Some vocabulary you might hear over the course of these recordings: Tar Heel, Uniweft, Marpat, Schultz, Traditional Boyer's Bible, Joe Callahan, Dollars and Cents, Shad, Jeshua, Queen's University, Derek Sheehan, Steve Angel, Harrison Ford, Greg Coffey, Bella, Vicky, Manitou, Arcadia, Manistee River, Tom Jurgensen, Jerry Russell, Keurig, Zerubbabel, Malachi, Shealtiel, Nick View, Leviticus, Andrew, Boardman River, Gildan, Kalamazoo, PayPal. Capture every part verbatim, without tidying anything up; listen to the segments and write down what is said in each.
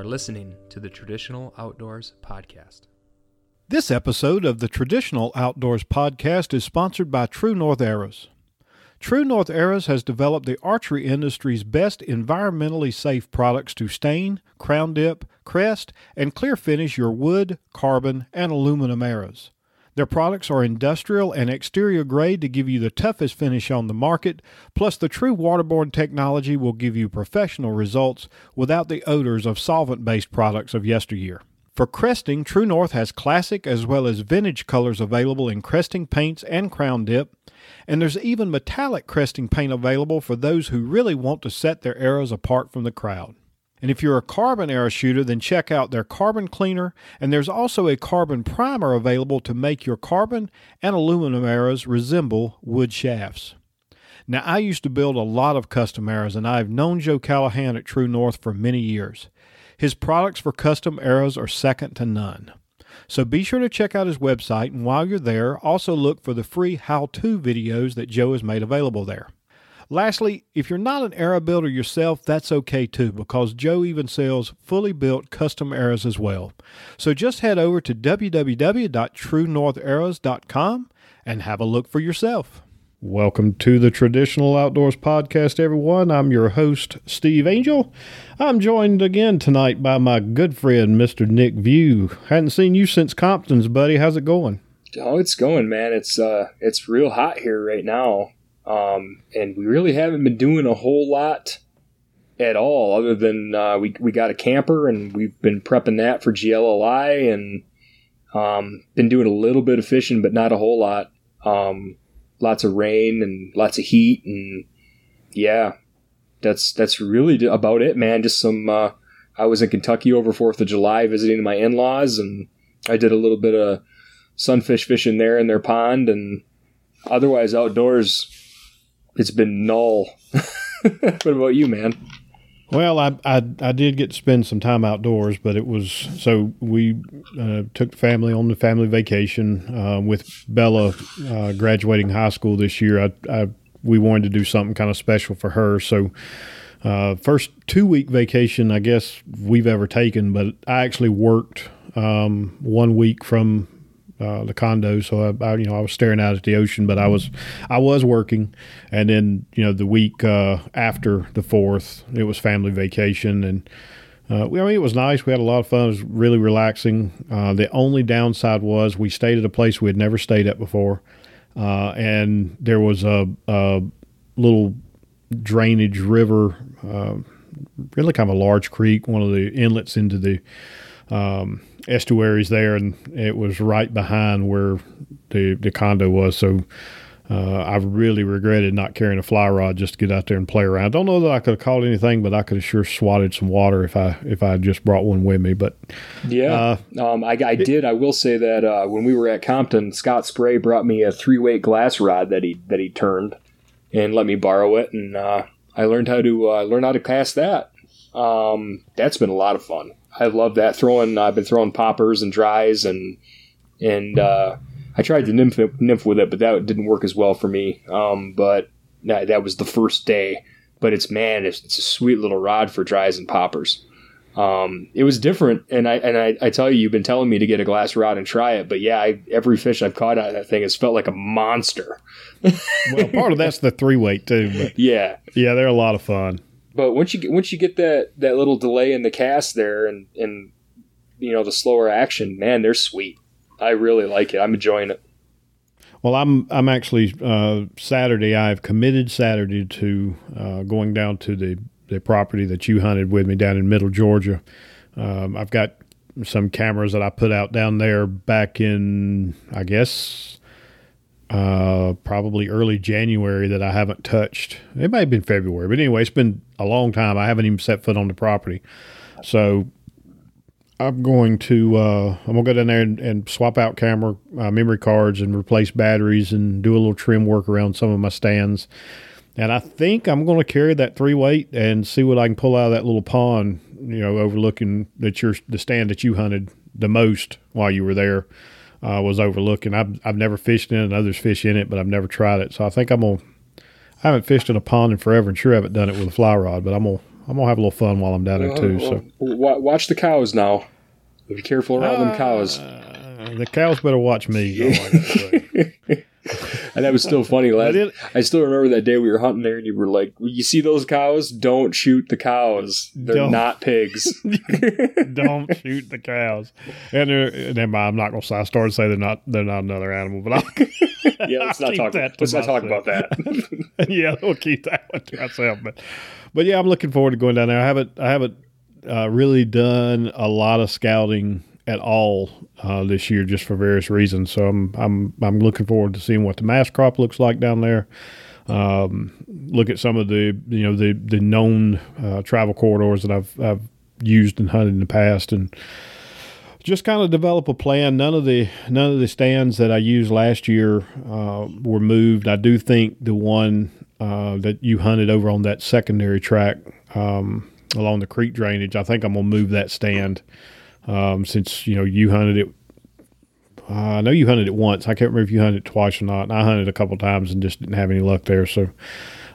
are listening to the Traditional Outdoors Podcast. This episode of the Traditional Outdoors Podcast is sponsored by True North Arrows. True North Arrows has developed the archery industry's best environmentally safe products to stain, crown dip, crest, and clear finish your wood, carbon, and aluminum arrows. Their products are industrial and exterior grade to give you the toughest finish on the market, plus the true waterborne technology will give you professional results without the odors of solvent-based products of yesteryear. For cresting, True North has classic as well as vintage colors available in cresting paints and crown dip, and there's even metallic cresting paint available for those who really want to set their arrows apart from the crowd. And if you're a carbon arrow shooter, then check out their carbon cleaner, and there's also a carbon primer available to make your carbon and aluminum arrows resemble wood shafts. Now, I used to build a lot of custom arrows, and I've known Joe Callahan at True North for many years. His products for custom arrows are second to none. So be sure to check out his website, and while you're there, also look for the free how-to videos that Joe has made available there. Lastly, if you're not an arrow builder yourself, that's okay too, because Joe even sells fully built custom arrows as well. So just head over to w w w dot true north arrows dot com and have a look for yourself. Welcome to the Traditional Outdoors Podcast, everyone. I'm your host, Steve Angel. I'm joined again tonight by my good friend, Mister Nick View. Hadn't seen you since Compton's, buddy. How's it going? Oh, it's going, man. It's uh, it's real hot here right now, um, and we really haven't been doing a whole lot at all, other than uh, we we got a camper and we've been prepping that for G L L I, and um, been doing a little bit of fishing, but not a whole lot. Um, Lots of rain and lots of heat, and yeah, that's that's really about it, man. Just some. Uh, I was in Kentucky over Fourth of July visiting my in-laws, and I did a little bit of sunfish fishing there in their pond, and otherwise outdoors, it's been null. What about you, man? Well, I, I I did get to spend some time outdoors, but it was so we uh, took the family on the family vacation uh, with Bella uh, graduating high school this year. I, I we wanted to do something kind of special for her, so uh, first two week vacation I guess we've ever taken. But I actually worked um, one week from uh, the condo, so I, I you know I was staring out at the ocean, but I was I was working, and then you know the week uh, after the fourth, it was family vacation, and uh, we I mean it was nice. We had a lot of fun. It was really relaxing. Uh, the only downside was we stayed at a place we had never stayed at before, uh, and there was a, a little drainage river, uh, really kind of a large creek, one of the inlets into the um, estuaries there, and it was right behind where the, the condo was. So uh, I really regretted not carrying a fly rod just to get out there and play around. I don't know that I could have caught anything, but I could have sure swatted some water if I if I had just brought one with me. But yeah, uh, um, I, I did. I will say that uh, when we were at Compton, Scott Spray brought me a three weight glass rod that he that he turned and let me borrow it, and uh, I learned how to uh, learn how to cast that. Um, that's been a lot of fun. I love that throwing. I've been throwing poppers and dries, and and uh, I tried to nymph, nymph with it, but that didn't work as well for me. Um, but that, that was the first day. But it's man, it's, it's a sweet little rod for dries and poppers. Um, it was different, and I and I, I tell you, you've been telling me to get a glass rod and try it, but yeah, I, every fish I've caught out of that thing has felt like a monster. Well, part of that's the three weight too. But yeah, yeah, they're a lot of fun. But once you get, once you get that, that little delay in the cast there, and, and you know the slower action, man, they're sweet. I really like it. I'm enjoying it. Well, I'm I'm actually uh, Saturday. I've committed Saturday to uh, going down to the, the property that you hunted with me down in Middle Georgia. Um, I've got some cameras that I put out down there back in I guess. Uh, probably early January that I haven't touched. It might have been February, but anyway, it's been a long time. I haven't even set foot on the property. So I'm going to, uh, I'm going to go down there and, and swap out camera uh, memory cards and replace batteries and do a little trim work around some of my stands. And I think I'm going to carry that three weight and see what I can pull out of that little pond, you know, overlooking that your, the stand that you hunted the most while you were there. I uh, was overlooking. I've, I've never fished in it, and others fish in it, but I've never tried it. So I think I'm going to, I haven't fished in a pond in forever and sure haven't done it with a fly rod, but I'm going to I'm gonna have a little fun while I'm down there too. So watch the cows now. Be careful around uh, them cows. The cows better watch me. I like that. And that was still funny. Last, I, I still remember that day we were hunting there, and you were like, "You see those cows? Don't shoot the cows. They're don't. not pigs. Don't shoot the cows." And then I'm not gonna say. I started to say they're not. They're not another animal, but I'll yeah. Let's I'll not talk. That let's myself. not talk about that. Yeah, we'll keep that one to myself. But but yeah, I'm looking forward to going down there. I haven't. I haven't uh, really done a lot of scouting at all uh, this year, just for various reasons. So I'm I'm I'm looking forward to seeing what the mass crop looks like down there. Um, look at some of the you know the the known uh, travel corridors that I've I've used and hunted in the past, and just kind of develop a plan. None of the none of the stands that I used last year uh, were moved. I do think the one uh, that you hunted over on that secondary track um, along the creek drainage, I think I'm gonna move that stand. Um, since, you know, you hunted it, uh, I know you hunted it once. I can't remember if you hunted it twice or not. And I hunted a couple times and just didn't have any luck there. So,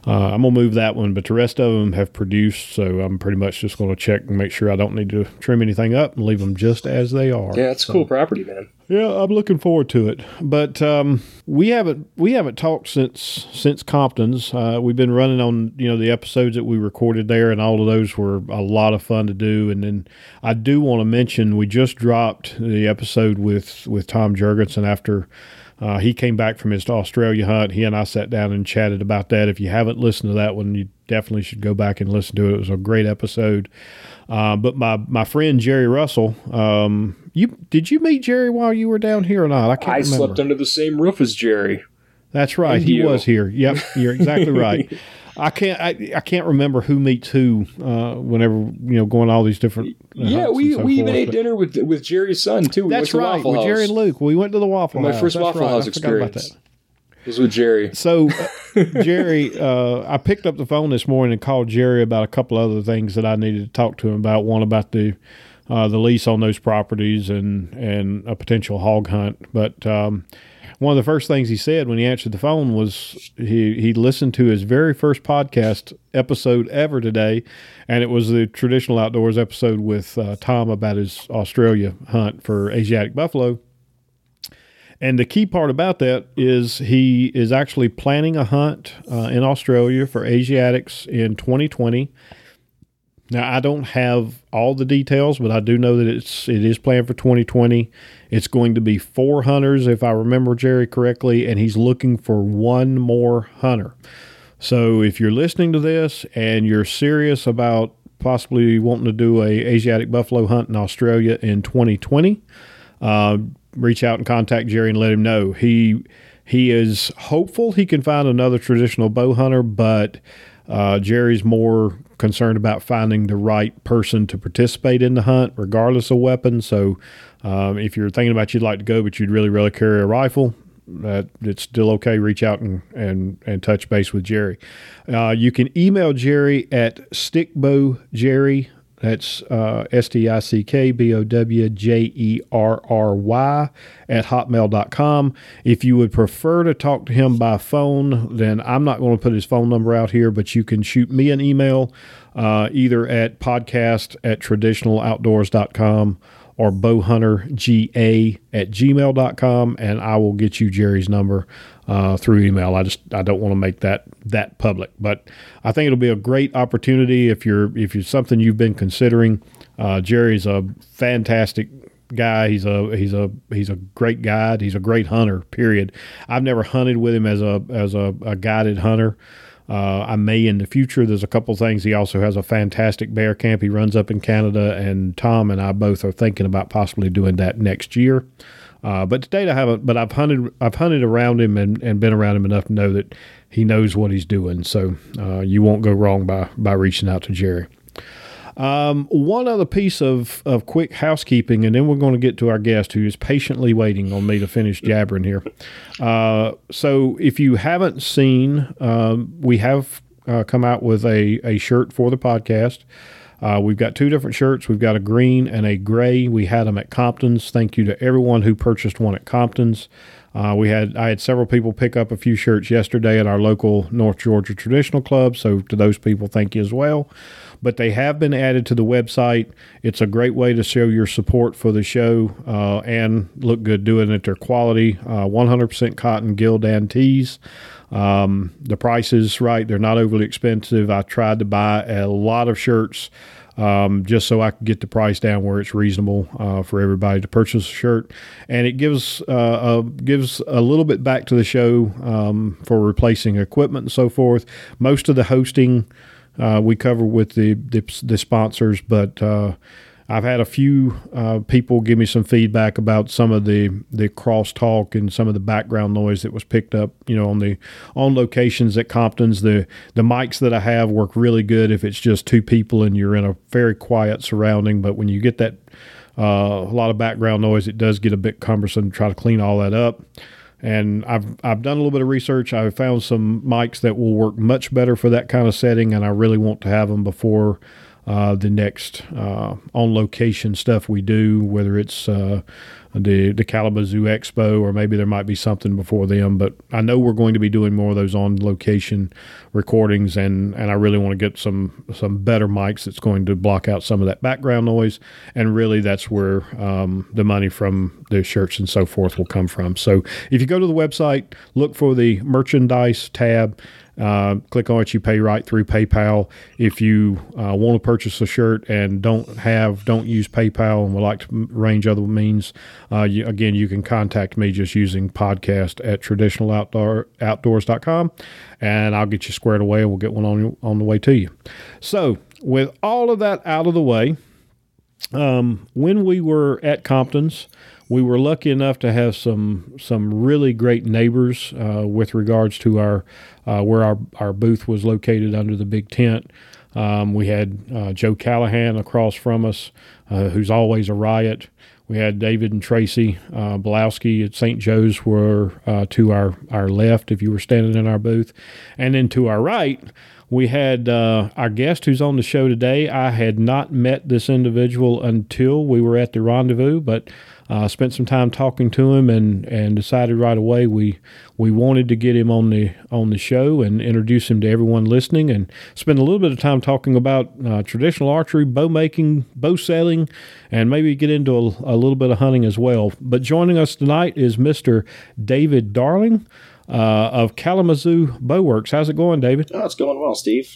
uh, I'm going to move that one, but the rest of them have produced. So I'm pretty much just going to check and make sure I don't need to trim anything up and leave them just as they are. Yeah. It's so, cool property, man. Yeah. I'm looking forward to it, but, um, we haven't, we haven't talked since, since Compton's, uh, we've been running on, you know, the episodes that we recorded there, and all of those were a lot of fun to do. And then I do want to mention, we just dropped the episode with, with Tom Jurgensen after, Uh, he came back from his Australia hunt. He and I sat down and chatted about that. If you haven't listened to that one, you definitely should go back and listen to it. It was a great episode. Uh, but my, my friend, Jerry Russell, um, you did you meet Jerry while you were down here or not? I can't I remember. I slept under the same roof as Jerry. That's right. And he you. was here. Yep. You're exactly right. I can't, I, I can't remember who meets who, uh, whenever, you know, going all these different. Uh, yeah. We, so we even forth, ate dinner with, with Jerry's son too. We that's right. With House. Jerry and Luke. We went to the Waffle My House. My first that's Waffle right. House experience was with Jerry. So Jerry, uh, I picked up the phone this morning and called Jerry about a couple other things that I needed to talk to him about. One about the, uh, the lease on those properties and, and a potential hog hunt. But, um, one of the first things he said when he answered the phone was he, he listened to his very first podcast episode ever today, and it was the Traditional Outdoors episode with uh, Tom about his Australia hunt for Asiatic buffalo. And the key part about that is he is actually planning a hunt uh, in Australia for Asiatics in twenty twenty. Now, I don't have all the details, but I do know that it's it is planned for twenty twenty. It's going to be four hunters, if I remember Jerry correctly, and he's looking for one more hunter. So if you're listening to this and you're serious about possibly wanting to do a Asiatic buffalo hunt in Australia in twenty twenty, uh, reach out and contact Jerry and let him know. He, he is hopeful he can find another traditional bow hunter, but uh, Jerry's more concerned about finding the right person to participate in the hunt, regardless of weapon. So um, if you're thinking about you'd like to go, but you'd really, really carry a rifle, uh, it's still okay. Reach out and, and, and touch base with Jerry. Uh, you can email Jerry at stickbowjerry. That's uh, S T I C K B O W J E R R Y at hotmail dot com. If you would prefer to talk to him by phone, then I'm not going to put his phone number out here, but you can shoot me an email uh, either at podcast at traditionaloutdoors dot com or bowhunterga at gmail dot com, and I will get you Jerry's number uh, through email. I just I don't want to make that that public, but I think it'll be a great opportunity if you're if it's something you've been considering. Uh, Jerry's a fantastic guy. He's a he's a he's a great guide. He's a great hunter. Period. I've never hunted with him as a as a, a guided hunter. Uh, I may in the future. There's a couple things. He also has a fantastic bear camp he runs up in Canada, and Tom and I both are thinking about possibly doing that next year. Uh, but to date, I haven't. But I've hunted. I've hunted around him and, and been around him enough to know that he knows what he's doing. So uh, you won't go wrong by by reaching out to Jerry. Um, one other piece of of quick housekeeping, and then we're going to get to our guest who is patiently waiting on me to finish jabbering here. Uh, so if you haven't seen, um, we have uh, come out with a a shirt for the podcast. Uh, we've got two different shirts. We've got a green and a gray. We had them at Compton's. Thank you to everyone who purchased one at Compton's. Uh, we had I had several people pick up a few shirts yesterday at our local North Georgia Traditional Club, so to those people, thank you as well. But they have been added to the website. It's a great way to show your support for the show uh, and look good doing it. Their quality, uh, one hundred percent cotton Gildan tees. Um, the price is right. They're not overly expensive. I tried to buy a lot of shirts Um, just so I can get the price down where it's reasonable uh, for everybody to purchase a shirt. And it gives uh, uh, gives a little bit back to the show um, for replacing equipment and so forth. Most of the hosting uh, we cover with the, the, the sponsors, but uh, I've had a few uh, people give me some feedback about some of the, the crosstalk and some of the background noise that was picked up, you know, on the on locations at Compton's. The the mics that I have work really good if it's just two people and you're in a very quiet surrounding. But when you get that uh, a lot of background noise, it does get a bit cumbersome to try to clean all that up. And I've I've done a little bit of research. I've found some mics that will work much better for that kind of setting, and I really want to have them before Uh, the next uh, on-location stuff we do, whether it's uh, the, the Kalamazoo Expo or maybe there might be something before them. But I know we're going to be doing more of those on-location recordings, and, and I really want to get some, some better mics that's going to block out some of that background noise. And really that's where um, the money from the shirts and so forth will come from. So if you go to the website, look for the merchandise tab. Uh, click on it. You pay right through PayPal. If you uh, want to purchase a shirt and don't have, don't use PayPal and would like to arrange other means, uh, you, again, you can contact me just using podcast at traditional outdoor outdoors dot com, and I'll get you squared away and we'll get one on on the way to you. So with all of that out of the way, um, when we were at Compton's, we were lucky enough to have some some really great neighbors uh, with regards to our uh, where our, our booth was located under the big tent. Um, we had uh, Joe Callahan across from us, uh, who's always a riot. We had David and Tracy uh, Blowski at Saint Joe's were uh, to our, our left if you were standing in our booth. And then to our right, we had uh, our guest who's on the show today. I had not met this individual until we were at the rendezvous, but Uh, spent some time talking to him and, and decided right away we we wanted to get him on the on the show and introduce him to everyone listening and spend a little bit of time talking about uh, traditional archery, bow making, bow selling, and maybe get into a, a little bit of hunting as well. But joining us tonight is Mister David Darling uh, of Kalamazoo Bow Works. How's it going, David? Oh, it's going well, Steve.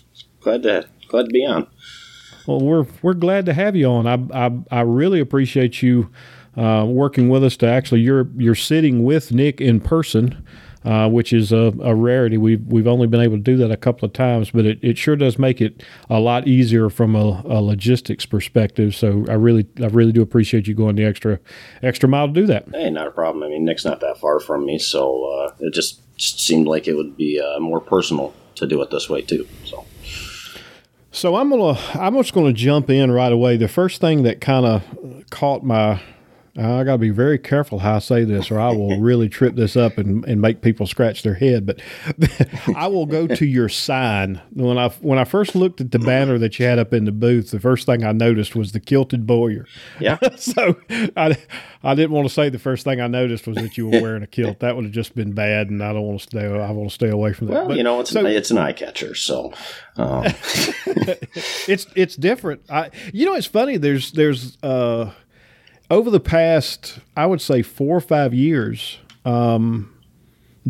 Glad to glad to be on. Well, we're we're glad to have you on. I I, I really appreciate you Uh, working with us to actually, you're you're sitting with Nick in person, uh, which is a, a rarity. We've we've only been able to do that a couple of times, but it, it sure does make it a lot easier from a, a logistics perspective. So I really I really do appreciate you going the extra extra mile to do that. Hey, not a problem. I mean, Nick's not that far from me, so uh, it just, just seemed like it would be uh, more personal to do it this way too. So. So I'm gonna I'm just gonna jump in right away. The first thing that kind of caught my I got to be very careful how I say this, or I will really trip this up and, and make people scratch their head. But I will go to your sign. When I when I first looked at the banner that you had up in the booth, the first thing I noticed was the kilted bowyer. Yeah. So I, I didn't want to say the first thing I noticed was that you were wearing a kilt. That would have just been bad, and I don't want to stay. I want to stay away from that. Well, but, you know, it's so, an, it's an eye catcher, so um. it's it's different. I you know, it's funny. There's there's uh. Over the past, I would say four or five years, um,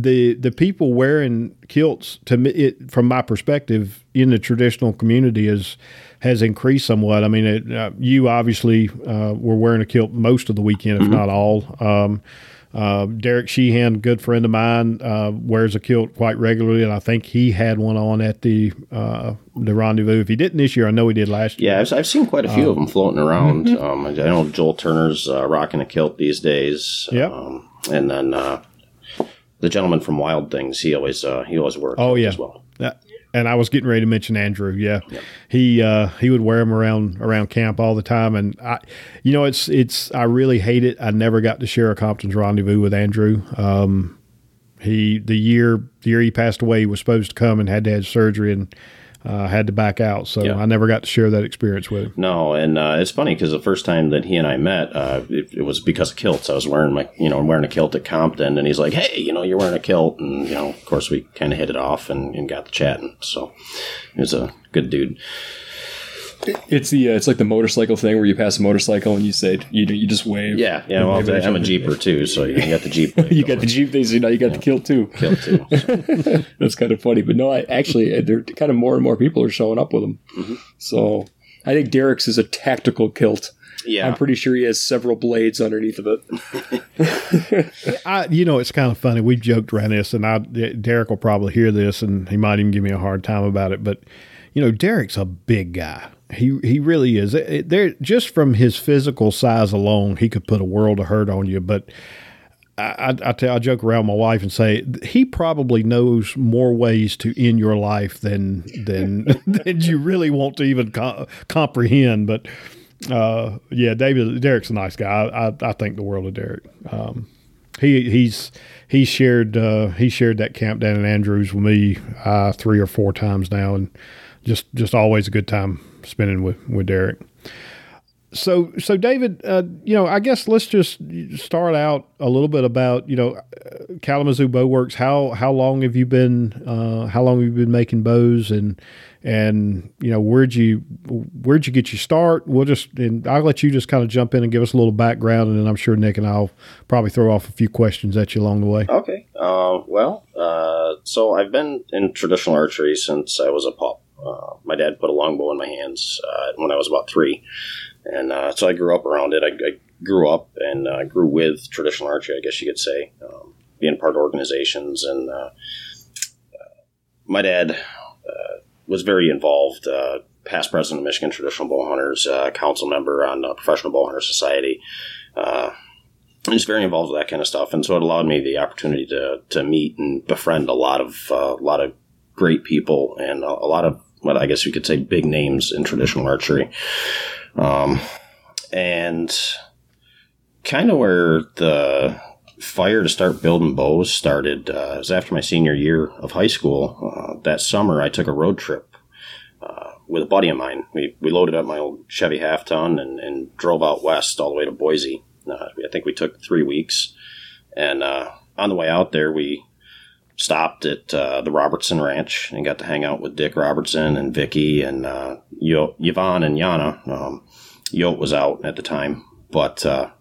the the people wearing kilts, to me, it, from my perspective, in the traditional community, is has increased somewhat. I mean, it, uh, you obviously uh, were wearing a kilt most of the weekend, if mm-hmm. not all. Um, uh, Derek Sheehan, good friend of mine, uh, wears a kilt quite regularly, and I think he had one on at the uh, the rendezvous. If he didn't this year, I know he did last year. Yeah, I've, I've seen quite a few um, of them floating around. Mm-hmm. Um, I know Joel Turner's uh, rocking a kilt these days. Yep. Um, and then uh, the gentleman from Wild Things, he always uh, he always wore a kilt oh, yeah. as well. Yeah. And I was getting ready to mention Andrew. Yeah, yep. he uh, he would wear them around around camp all the time, and I, you know, it's it's I really hate it. I never got to share a Compton's rendezvous with Andrew. Um, he the year the year he passed away, he was supposed to come and had to have surgery, and uh, had to back out. So yeah. I never got to share that experience with him. No, and uh, it's funny because the first time that he and I met, uh, it, it was because of kilts. I was wearing my, you know, wearing a kilt at Compton, and he's like, "Hey, you know, you're wearing a kilt," and you know, of course, we kind of hit it off and, and got to chatting. So he was a good dude. It's the uh, it's like the motorcycle thing where you pass a motorcycle and you say you you just wave. Yeah, yeah. Well, wave I'm a jeeper too, so you got the jeep. you got the jeep things, you know. You got yeah. the kill too. Kill too. So. That's kind of funny, but no, I actually, they're kind of more and more people are showing up with them. Mm-hmm. So I think Derek's is a tactical kilt. Yeah, I'm pretty sure he has several blades underneath of it. I, you know, it's kind of funny. We've joked around this, and I Derek will probably hear this, and he might even give me a hard time about it, but. You know, Derek's a big guy. He he really is. It, it, there, just from his physical size alone, he could put a world of hurt on you. But I, I, I, tell, I joke around with my wife and say he probably knows more ways to end your life than than than you really want to even co- comprehend. But uh, yeah, David Derek's a nice guy. I, I, I think the world of Derek. Um, he he's he shared uh, he shared that camp down in Andrews with me uh, three or four times now, and. Just, just always a good time spending with, with Derek. So, so David, uh, you know, I guess let's just start out a little bit about, you know, Kalamazoo Bow Works. How, how long have you been, uh, how long have you been making bows and, and, you know, where'd you, where'd you get your start? We'll just, and I'll let you just kind of jump in and give us a little background. And then I'm sure Nick and I'll probably throw off a few questions at you along the way. Okay. Uh, well, uh, so I've been in traditional archery since I was a pup. Uh, my dad put a longbow in my hands uh, when I was about three, and uh, so I grew up around it. I, I grew up and uh, grew with traditional archery, I guess you could say, um, being part of organizations. And uh, uh, my dad uh, was very involved, uh, past president of Michigan Traditional Bow Hunters, uh, council member on uh, Professional Bow Hunter Society. Uh, he was very involved with that kind of stuff, and so it allowed me the opportunity to to meet and befriend a lot of uh, a lot of great people and a, a lot of well, I guess you could say big names in traditional archery. Um, and kind of where the fire to start building bows started uh, was after my senior year of high school. Uh, that summer, I took a road trip uh, with a buddy of mine. We we loaded up my old Chevy half-ton and, and drove out west all the way to Boise. Uh, I think we took three weeks. And uh, on the way out there, we... stopped at uh, the Robertson Ranch and got to hang out with Dick Robertson and Vicky and uh, Yo- Yvonne and Yana. Um, Yote was out at the time. But uh,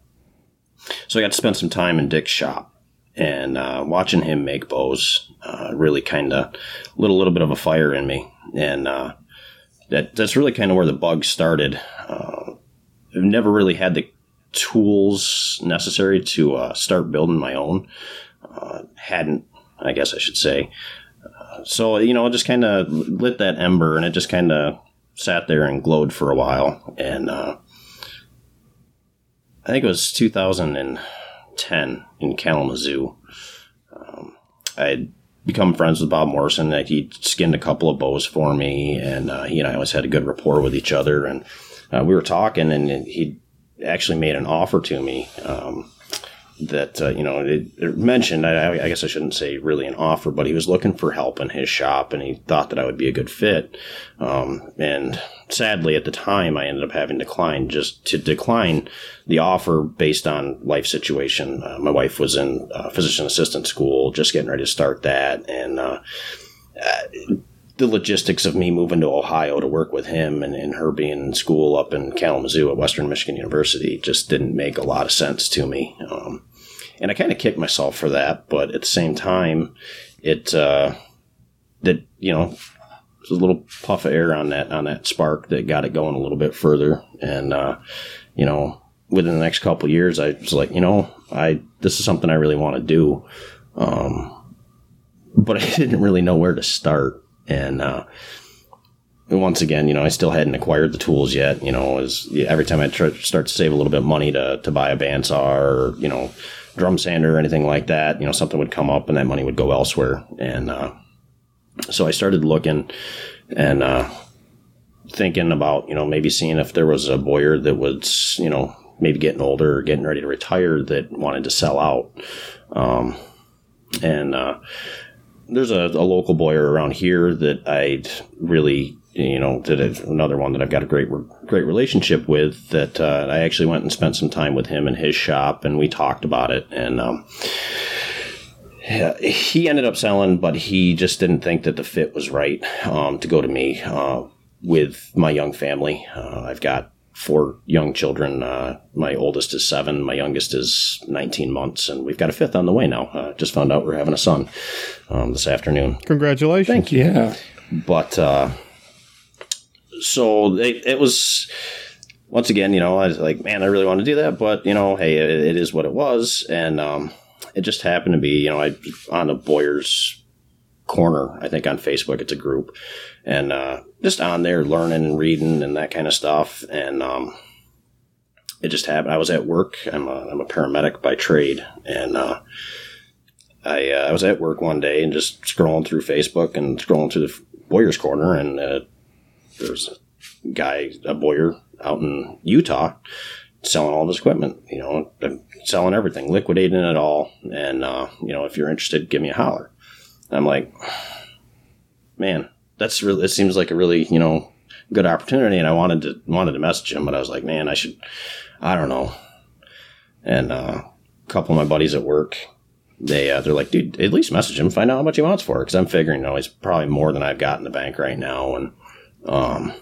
so I got to spend some time in Dick's shop. And uh, watching him make bows uh, really kind of lit a little bit of a fire in me. And uh, that that's really kind of where the bug started. Uh, I've never really had the tools necessary to uh, start building my own. Uh, hadn't. I guess I should say. Uh, so, you know, it just kind of lit that ember and it just kind of sat there and glowed for a while. And uh, I think it was two thousand ten in Kalamazoo. Um, I had become friends with Bob Morrison. That he skinned a couple of bows for me. And uh, he and I always had a good rapport with each other. And uh, we were talking and he actually made an offer to me. Um that, uh, you know, it, it mentioned, I, I guess I shouldn't say really an offer, but he was looking for help in his shop and he thought that I would be a good fit. Um, and sadly at the time I ended up having declined just to decline the offer based on life situation. Uh, my wife was in uh, physician assistant school, just getting ready to start that. And, uh, uh the logistics of me moving to Ohio to work with him and, and her being in school up in Kalamazoo at Western Michigan University just didn't make a lot of sense to me. Um, and I kind of kicked myself for that, but at the same time, it, uh, that, you know, it was a little puff of air on that, on that spark that got it going a little bit further. And, uh, you know, within the next couple of years, I was like, you know, I, this is something I really want to do. Um, but I didn't really know where to start. And, uh, once again, you know, I still hadn't acquired the tools yet, you know, as every time I try to start to save a little bit of money to, to buy a bandsaw or, you know, drum sander or anything like that, you know, something would come up and that money would go elsewhere. And, uh, so I started looking and, uh, thinking about, you know, maybe seeing if there was a bowyer that was, you know, maybe getting older or getting ready to retire that wanted to sell out. Um, and, uh, there's a, a local boyer around here that I really, you know, did a, another one that I've got a great, great relationship with that uh, I actually went and spent some time with him in his shop, and we talked about it. And um, he ended up selling, but he just didn't think that the fit was right um, to go to me uh, with my young family. Uh, I've got four young children. Uh, my oldest is seven. My youngest is nineteen months, and we've got a fifth on the way now. Uh, just found out we're having a son um, this afternoon. Congratulations. Thank you. Yeah. But uh, so it, it was, once again, you know, I was like, man, I really want to do that. But, you know, hey, it, it is what it was. And um, it just happened to be, you know, I on a Boyer's Corner, I think, on Facebook. It's a group. And uh, just on there learning and reading and that kind of stuff. And um, it just happened. I was at work. I'm a, I'm a paramedic by trade. And uh, I, uh, I was at work one day and just scrolling through Facebook and scrolling through the Boyer's Corner. And uh, there was a guy, a Boyer out in Utah, selling all of his equipment, you know, selling everything, liquidating it all. And, uh, you know, if you're interested, give me a holler. And I'm like, man. That's really, it seems like a really, you know, good opportunity. And I wanted to, wanted to message him, but I was like, man, I should, I don't know. And uh, a couple of my buddies at work, they, uh, they're like, dude, at least message him, find out how much he wants for it. Cause I'm figuring, you know, he's probably more than I've got in the bank right now. And um,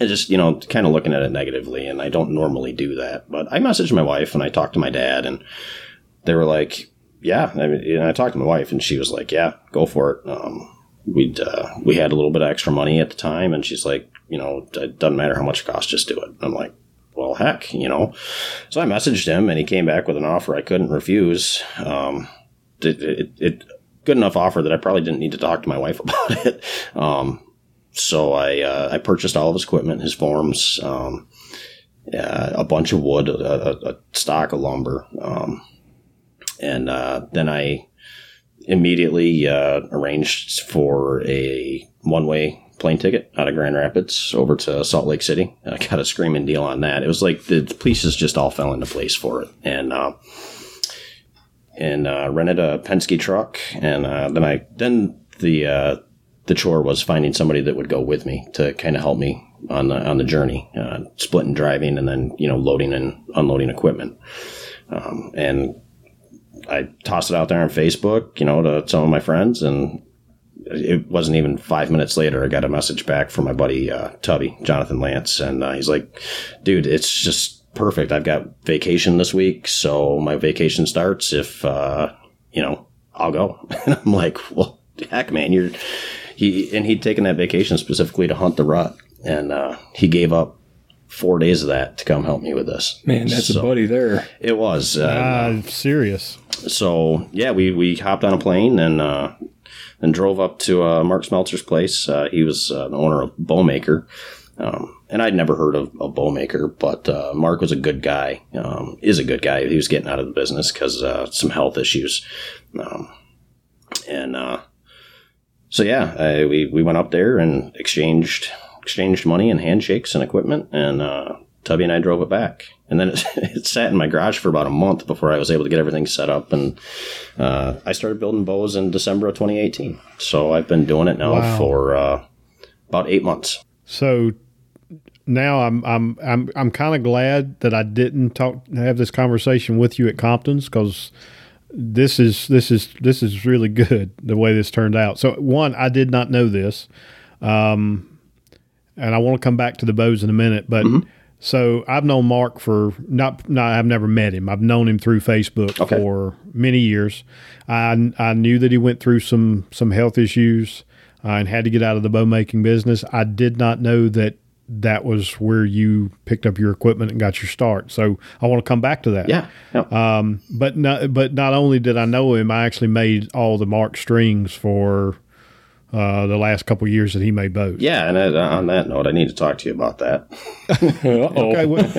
I just, you know, kind of looking at it negatively, and I don't normally do that, but I messaged my wife and I talked to my dad, and they were like, yeah. I mean, and I talked to my wife, and she was like, yeah, go for it. Um, We'd, uh, we had a little bit of extra money at the time, and she's like, you know, it doesn't matter how much it costs, just do it. I'm like, well, heck, you know. So I messaged him, and he came back with an offer I couldn't refuse. Um, it, it, it good enough offer that I probably didn't need to talk to my wife about it. Um, so I, uh, I purchased all of his equipment, his forms, um, uh, a bunch of wood, a, a, a stock of lumber. Um, and, uh, then I, immediately uh, arranged for a one-way plane ticket out of Grand Rapids over to Salt Lake City. And I got a screaming deal on that. It was like the pieces just all fell into place for it. And uh, and uh, rented a Penske truck. And uh, then I then the uh, the chore was finding somebody that would go with me to kind of help me on the on the journey, uh, splitting driving, and then, you know, loading and unloading equipment. Um, and I tossed it out there on Facebook, you know, to some of my friends, and it wasn't even five minutes later I got a message back from my buddy uh, Tubby, Jonathan Lance, and uh, he's like, dude, it's just perfect. I've got vacation this week, so my vacation starts if, uh, you know, I'll go. And I'm like, well, heck, man, you're he and he'd taken that vacation specifically to hunt the rut, and uh, he gave up four days of that to come help me with this. Man, that's so, a buddy there. It was. Uh, uh, serious. So, yeah, we, we hopped on a plane and uh, and drove up to uh, Mark Smeltzer's place. Uh, he was uh, the owner of Bowmaker. Um, and I'd never heard of, of Bowmaker, but uh, Mark was a good guy, um, is a good guy. He was getting out of the business because uh some health issues. Um, and uh, so, yeah, I, we, we went up there and exchanged... exchanged money and handshakes and equipment, and uh, Tubby and I drove it back. And then it, it sat in my garage for about a month before I was able to get everything set up. And uh, I started building bows in December of twenty eighteen. So I've been doing it now wow. for uh, about eight months. So now I'm I'm I'm I'm kind of glad that I didn't talk have this conversation with you at Compton's, because this is this is this is really good the way this turned out. So one, I did not know this. Um, And I want to come back to the bows in a minute, but mm-hmm. so I've known Mark for not, not, I've never met him. I've known him through Facebook okay. for many years. I I knew that he went through some, some health issues uh, and had to get out of the bow making business. I did not know that that was where you picked up your equipment and got your start. So I want to come back to that. Yeah. Yep. Um, but not, but not only did I know him, I actually made all the Mark strings for, Uh, the last couple of years that he made bows. Yeah, and uh, on that note, I need to talk to you about that. Okay, well,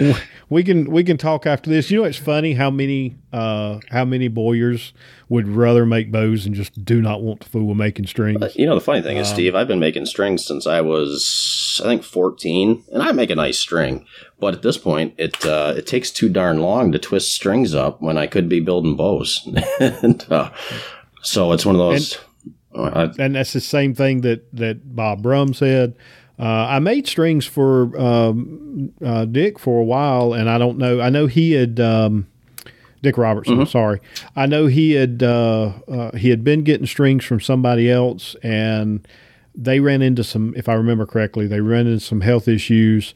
we, we can we can talk after this. You know, it's funny how many uh, how many bowyers would rather make bows and just do not want to fool with making strings. Uh, you know, the funny thing is, uh, Steve, I've been making strings since I was, I think, fourteen, and I make a nice string. But at this point, it uh, it takes too darn long to twist strings up when I could be building bows. and, uh, So it's one of those. And, uh, I, and that's the same thing that, that Bob Brumm said. Uh, I made strings for um, uh, Dick for a while, and I don't know. I know he had um, Dick Robertson. Mm-hmm. Sorry, I know he had uh, uh, he had been getting strings from somebody else, and they ran into some. If I remember correctly, they ran into some health issues.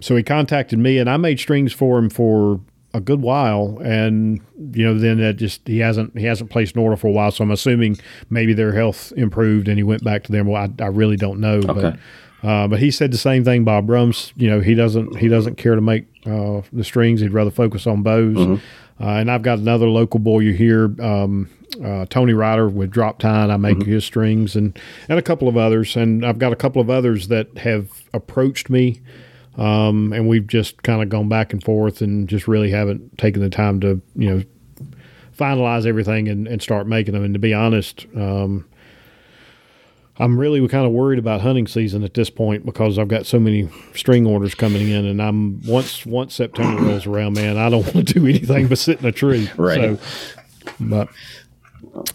So he contacted me, and I made strings for him for a good while. And you know, then that just he hasn't he hasn't placed an order for a while. So I'm assuming maybe their health improved, and he went back to them. Well, I, I really don't know, okay. but uh, but he said the same thing. Bob Brumm's, you know, he doesn't he doesn't care to make uh, the strings. He'd rather focus on bows. Mm-hmm. Uh, and I've got another local boy here, um, uh, Tony Ryder with Drop Tine. I make mm-hmm. his strings, and and a couple of others. And I've got a couple of others that have approached me. Um, and we've just kind of gone back and forth and just really haven't taken the time to, you know, finalize everything and, and start making them. And to be honest, um, I'm really kind of worried about hunting season at this point because I've got so many string orders coming in, and I'm once, once September rolls around, man, I don't want to do anything but sit in a tree. Right. So, but,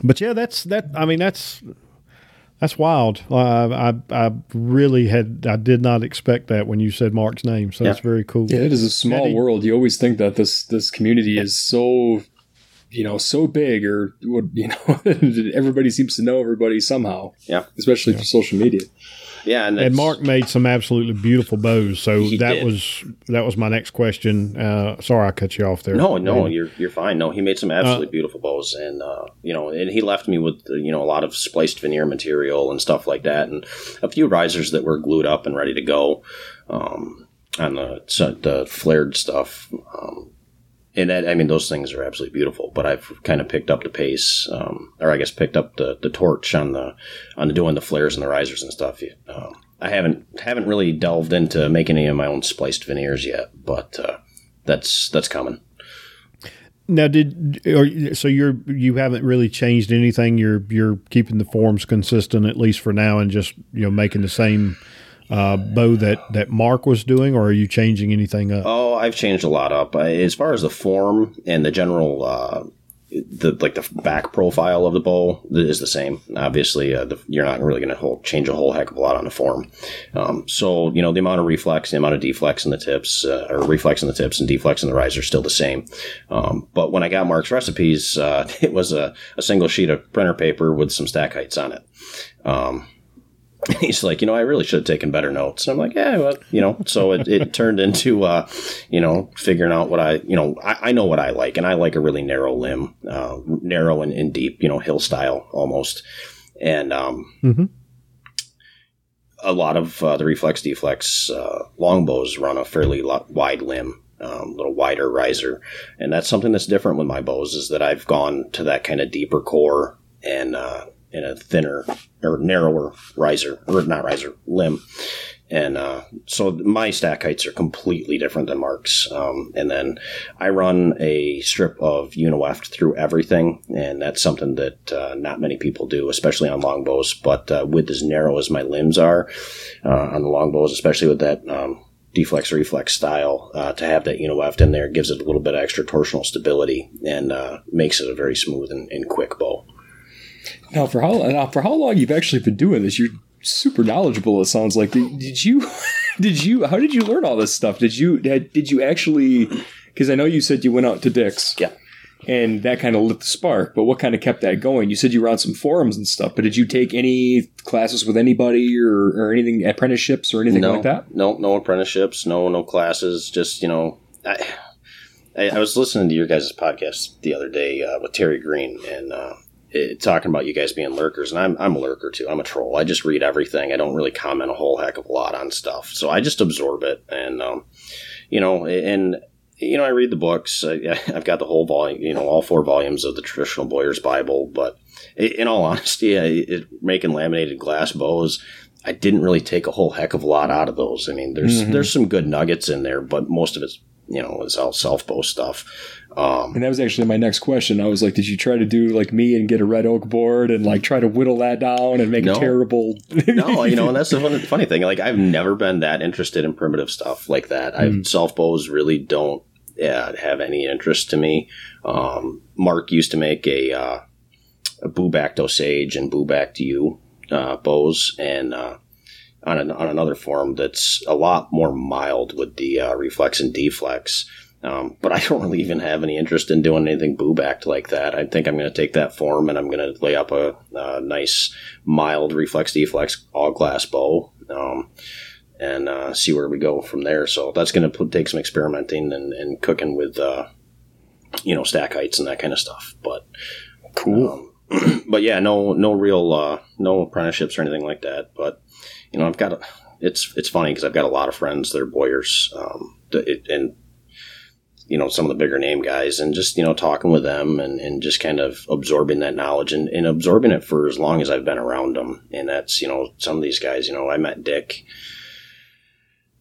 but yeah, that's, that, I mean, that's, That's wild. Uh, I I really had I did not expect that when you said Mark's name, so yeah. That's very cool. Yeah, it is a small Eddie. world. You always think that this this community is so, you know, so big, or you know, everybody seems to know everybody somehow. Yeah, especially yeah. through social media. Yeah, and, and Mark made some absolutely beautiful bows. So that did. was that was my next question. Uh, sorry, I cut you off there. No, no, and, you're you're fine. No, he made some absolutely uh, beautiful bows, and uh, you know, and he left me with you know a lot of spliced veneer material and stuff like that, and a few risers that were glued up and ready to go um, on the, the flared stuff. Um, and that, I mean, those things are absolutely beautiful. But I've kind of picked up the pace, um, or I guess picked up the, the torch on the on the doing the flares and the risers and stuff. Um, I haven't haven't really delved into making any of my own spliced veneers yet, but uh, that's that's coming. Now, did or, so you're you haven't really changed anything. You're you're keeping the forms consistent at least for now, and just you know making the same. Uh, bow that, that Mark was doing, or are you changing anything up? Oh, I've changed a lot up. I, as far as the form and the general, uh, the like the back profile of the bow is the same. Obviously, uh, the, you're not really going to change a whole heck of a lot on the form. Um, so, you know, the amount of reflex, the amount of deflex in the tips, uh, or reflex in the tips and deflex in the riser is still the same. Um, but when I got Mark's recipes, uh, it was a, a single sheet of printer paper with some stack heights on it. Um, He's like, you know, I really should have taken better notes. And I'm like, yeah, well, you know, so it, it turned into, uh, you know, figuring out what I, you know, I, I know what I like. And I like a really narrow limb, uh, narrow and, and deep, you know, hill style almost. And um, mm-hmm. a lot of uh, the reflex deflex uh, longbows run a fairly wide limb. A um, little wider riser. And that's something that's different with my bows is that I've gone to that kind of deeper core and, uh, in a thinner or narrower riser or not riser limb. And, uh, so my stack heights are completely different than Mark's. Um, and then I run a strip of Uniweft through everything. And that's something that, uh, not many people do, especially on longbows, but, uh, with as narrow as my limbs are, uh, on the longbows, especially with that, um, deflex reflex style, uh, to have that Uniweft in there gives it a little bit of extra torsional stability and, uh, makes it a very smooth and, and quick bow. Now, for how now for how long you've actually been doing this? You're super knowledgeable. It sounds like. Did, did you? Did you? How did you learn all this stuff? Did you? Did you actually? Because I know you said you went out to Dick's. Yeah. And that kind of lit the spark. But what kind of kept that going? You said you were on some forums and stuff. But did you take any classes with anybody or, or anything? Apprenticeships or anything no, like that? No, no apprenticeships. No, no classes. Just you know. I, I, I was listening to your guys' podcast the other day uh, with Terry Green and. Uh, It, talking about you guys being lurkers, and I'm I'm a lurker too. I'm a troll. I just read everything. I don't really comment a whole heck of a lot on stuff, so I just absorb it. And um, you know, and you know, I read the books. I, I've got the whole volume, you know, all four volumes of the traditional Boyer's Bible. But in all honesty, I, it, making laminated glass bows, I didn't really take a whole heck of a lot out of those. I mean, there's mm-hmm. there's some good nuggets in there, but most of it's. You know, it's all self-bow stuff. Um, and that was actually my next question. I was like, did you try to do like me and get a red oak board and like try to whittle that down and make no, a terrible... No, you know, and that's the funny, funny thing. Like, I've never been that interested in primitive stuff like that. Mm. I've, self-bows really don't yeah, have any interest to me. Um, Mark used to make a... Uh, Boobacked Osage and Boobacked U uh, bows, and uh, on, an, on another form that's a lot more mild with the uh, reflex and deflex. Um, but I don't really even have any interest in doing anything boobacked like that. I think I'm going to take that form and I'm going to lay up a, a nice, mild reflex deflex all glass bow, um, and uh, see where we go from there. So that's going to p- take some experimenting and, and cooking with, uh, you know, stack heights and that kind of stuff. But cool. Um, but yeah, no, no real, uh, no apprenticeships or anything like that. But you know, I've got a, it's it's funny because I've got a lot of friends that are bowyers, um, it, and you know, some of the bigger name guys, and just, you know, talking with them and, and just kind of absorbing that knowledge and, and absorbing it for as long as I've been around them. And that's, you know, some of these guys, you know, I met Dick,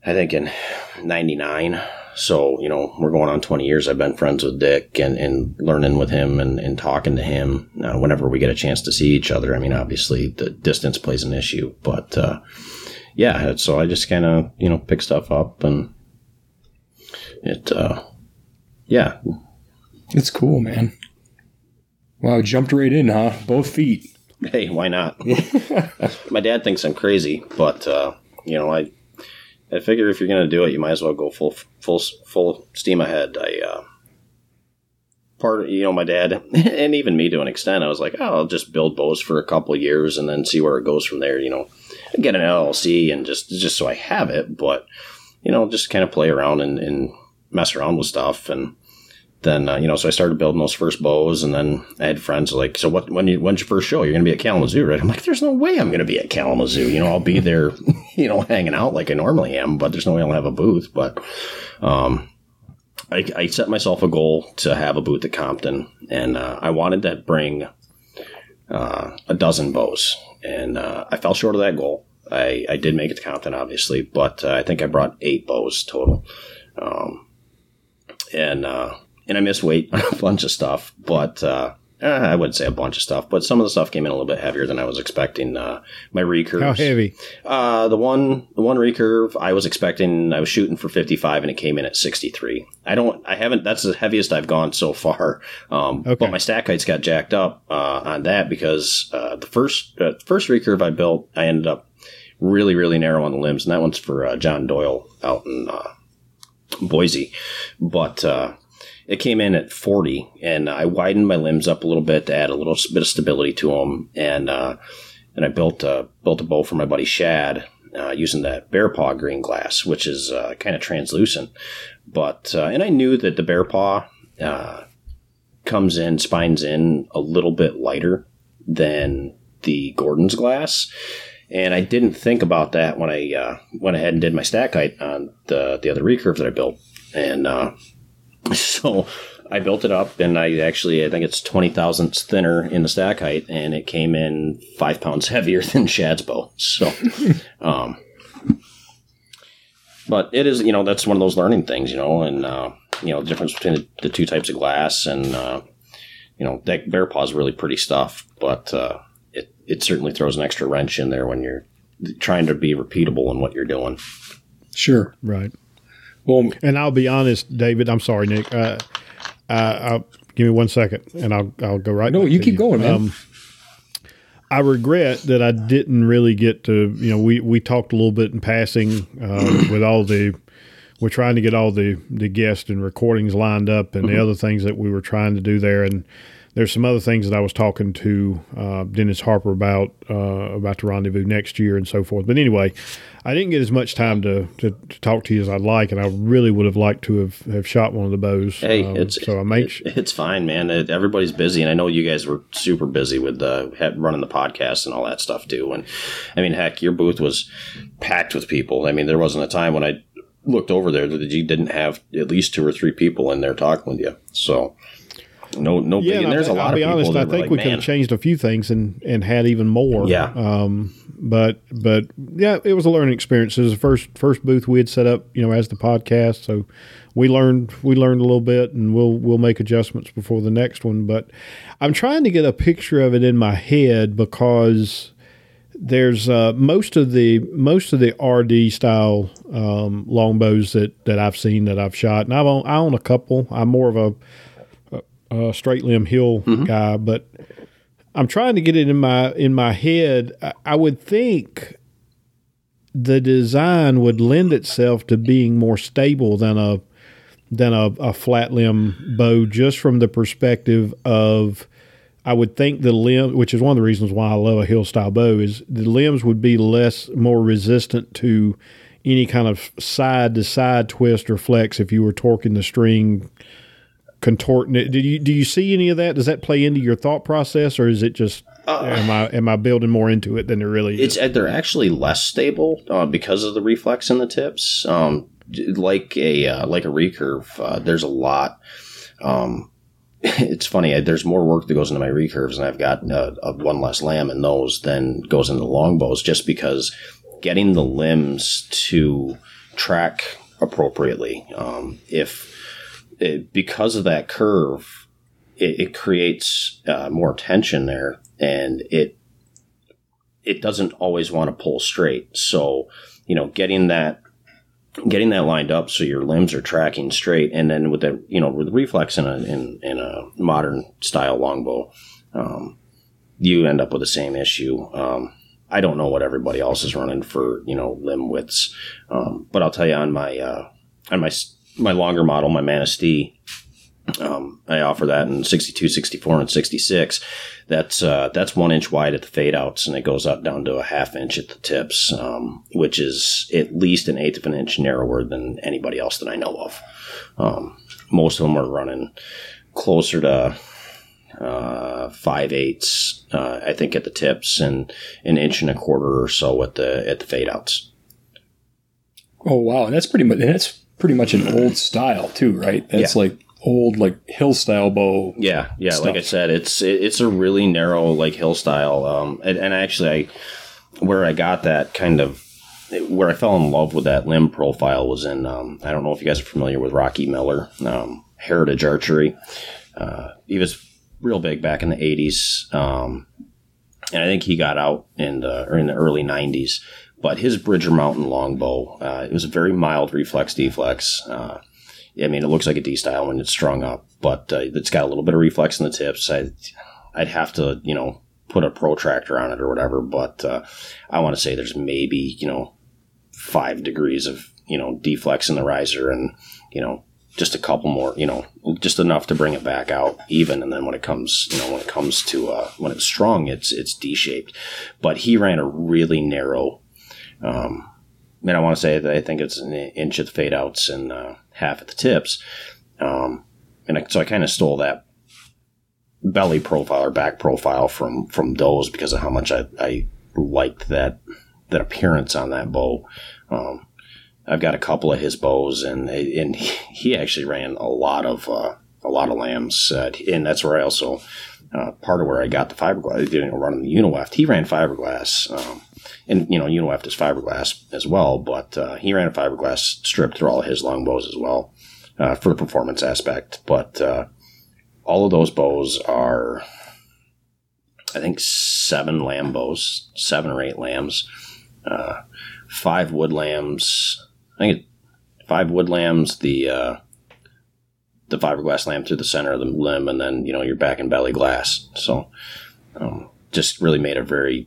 I think in ninety-nine. So, you know, we're going on twenty years. I've been friends with Dick and, and learning with him and, and talking to him uh, whenever we get a chance to see each other. I mean, obviously the distance plays an issue, but uh, yeah. So I just kind of, you know, pick stuff up and it, uh, yeah. It's cool, man. Wow, jumped right in, huh? Both feet. Hey, why not? My dad thinks I'm crazy, but, uh, you know, I I figure if you're going to do it, you might as well go full full, full steam ahead. I uh, part of, you know, my dad, and even me to an extent, I was like, oh, I'll just build bows for a couple of years and then see where it goes from there, you know. I'd get an L L C and just, just so I have it, but, you know, just kind of play around and, and mess around with stuff. And then, uh, you know, so I started building those first bows, and then I had friends like, so what, when you, when's your first show? You're going to be at Kalamazoo, right? I'm like, there's no way I'm going to be at Kalamazoo. You know, I'll be there, you know, hanging out like I normally am, but there's no way I'll have a booth. But, um, I, I set myself a goal to have a booth at Compton, and, uh, I wanted to bring, uh, a dozen bows, and, uh, I fell short of that goal. I, I did make it to Compton, obviously, but uh, I think I brought eight bows total. Um, and, uh, And I missed weight on a bunch of stuff, but uh, I wouldn't say a bunch of stuff, but some of the stuff came in a little bit heavier than I was expecting. Uh, my recurves. How heavy? Uh, the one the one recurve I was expecting, I was shooting for fifty-five, and it came in at sixty-three. I don't, I haven't, that's the heaviest I've gone so far. Um, okay. But my stack heights got jacked up uh, on that because uh, the first uh, first recurve I built, I ended up really, really narrow on the limbs, and that one's for uh, John Doyle out in uh, Boise. But... Uh, It came in at forty, and I widened my limbs up a little bit to add a little bit of stability to them. And uh, and I built a, built a bow for my buddy Shad uh, using that bear paw green glass, which is uh, kind of translucent. But uh, and I knew that the bear paw uh, comes in, spines in a little bit lighter than the Gordon's glass. And I didn't think about that when I uh, went ahead and did my stack height on the, the other recurve that I built. And... Uh, So I built it up, and I actually, I think it's twenty thousandths thinner in the stack height, and it came in five pounds heavier than Shad's bow. So, um, but it is, you know, that's one of those learning things, you know, and, uh, you know, the difference between the, the two types of glass and, uh, you know, that bear paw is really pretty stuff, but, uh, it, it certainly throws an extra wrench in there when you're trying to be repeatable in what you're doing. Sure. Right. Well, and I'll be honest, David. I'm sorry, Nick. Uh, I, I'll, give me one second, and I'll I'll go right. No, back you to keep you. going, man. Um, I regret that I didn't really get to. You know, we, we talked a little bit in passing um, with all the. We're trying to get all the, the guests and recordings lined up, and mm-hmm. the other things that we were trying to do there. And there's some other things that I was talking to uh, Dennis Harper about uh, about the rendezvous next year and so forth. But anyway, I didn't get as much time to, to, to talk to you as I'd like, and I really would have liked to have, have shot one of the bows. Hey, um, it's so I make sh- it's fine, man. It, everybody's busy, and I know you guys were super busy with the, running the podcast and all that stuff too. And I mean, heck, your booth was packed with people. I mean, there wasn't a time when I looked over there that you didn't have at least two or three people in there talking with you. So. No, no. Yeah, big, and there's I, a lot I'll be of people honest. I think like, we could have changed a few things and, and had even more. Yeah. Um. But but yeah, it was a learning experience. It was the first first booth we had set up, you know, as the podcast. So we learned we learned a little bit, and we'll we'll make adjustments before the next one. But I'm trying to get a picture of it in my head because there's uh, most of the most of the R D style um, longbows that, that I've seen that I've shot, and I own I own a couple. I'm more of a Uh, straight limb hill mm-hmm. guy, but I'm trying to get it in my in my head. I, I would think the design would lend itself to being more stable than a than a, a flat limb bow, just from the perspective of, I would think the limb, which is one of the reasons why I love a hill style bow, is the limbs would be less more resistant to any kind of side to side twist or flex if you were torquing the string, contorting it. Do you do you see any of that? Does that play into your thought process, or is it just uh, am I am I building more into it than it really is? It's, they're actually less stable uh, because of the reflex in the tips. Um, like a uh, like a recurve, uh, there's a lot. Um, it's funny. I, there's more work that goes into my recurves, and I've got uh, a one less lamb in those than goes into the longbows, just because getting the limbs to track appropriately. Um, if It, because of that curve, it, it creates uh, more tension there, and it it doesn't always want to pull straight. So, you know, getting that getting that lined up so your limbs are tracking straight, and then with the you know with the reflex in a in, in a modern style longbow, um, you end up with the same issue. Um, I don't know what everybody else is running for you know limb widths, um, but I'll tell you on my uh, on my My longer model, my Manistee, um, I offer that in sixty-two, sixty-four, and sixty-six. That's uh, that's one inch wide at the fade outs, and it goes up down to a half inch at the tips, um, which is at least an eighth of an inch narrower than anybody else that I know of. Um, most of them are running closer to uh, five eighths, uh, I think, at the tips, and an inch and a quarter or so at the at the fade outs. Oh wow, and that's pretty much that's. Pretty much an old style too, right? That's yeah. like old, like hill style bow. Yeah, yeah. Stuff. Like I said, it's it, it's a really narrow, like hill style. Um, and, and actually, I where I got that kind of where I fell in love with that limb profile was in. Um, I don't know if you guys are familiar with Rocky Miller, um, Heritage Archery. Uh, he was real big back in the eighties, um, and I think he got out in the or in the early nineties. But his Bridger Mountain longbow, uh, it was a very mild reflex deflex. Uh, I mean, it looks like a D-style when it's strung up, but uh, it's got a little bit of reflex in the tips. I, I'd have to, you know, put a protractor on it or whatever, but uh, I want to say there's maybe, you know, five degrees of, you know, deflex in the riser and, you know, just a couple more, you know, just enough to bring it back out even. And then when it comes, you know, when it comes to, uh, when it's strung, it's, it's D-shaped. But he ran a really narrow Um, and I want to say that I think it's an inch at the fade outs and uh, half at the tips. Um, and I, so I kind of stole that belly profile or back profile from, from those because of how much I, I liked that, that appearance on that bow. Um, I've got a couple of his bows and, and he actually ran a lot of, uh, a lot of lambs. Uh, and that's where I also, uh, part of where I got the fiberglass, you know, running the Unileft. He ran fiberglass, um, And, you know, Unileft is fiberglass as well, but uh, he ran a fiberglass strip through all of his longbows as well uh, for the performance aspect. But uh, all of those bows are, I think, seven lamb bows, seven or eight lambs, uh, five wood lambs. I think it, five wood lambs, the uh, the fiberglass lamb through the center of the limb, and then, you know, your back and belly glass. So um, just really made a very...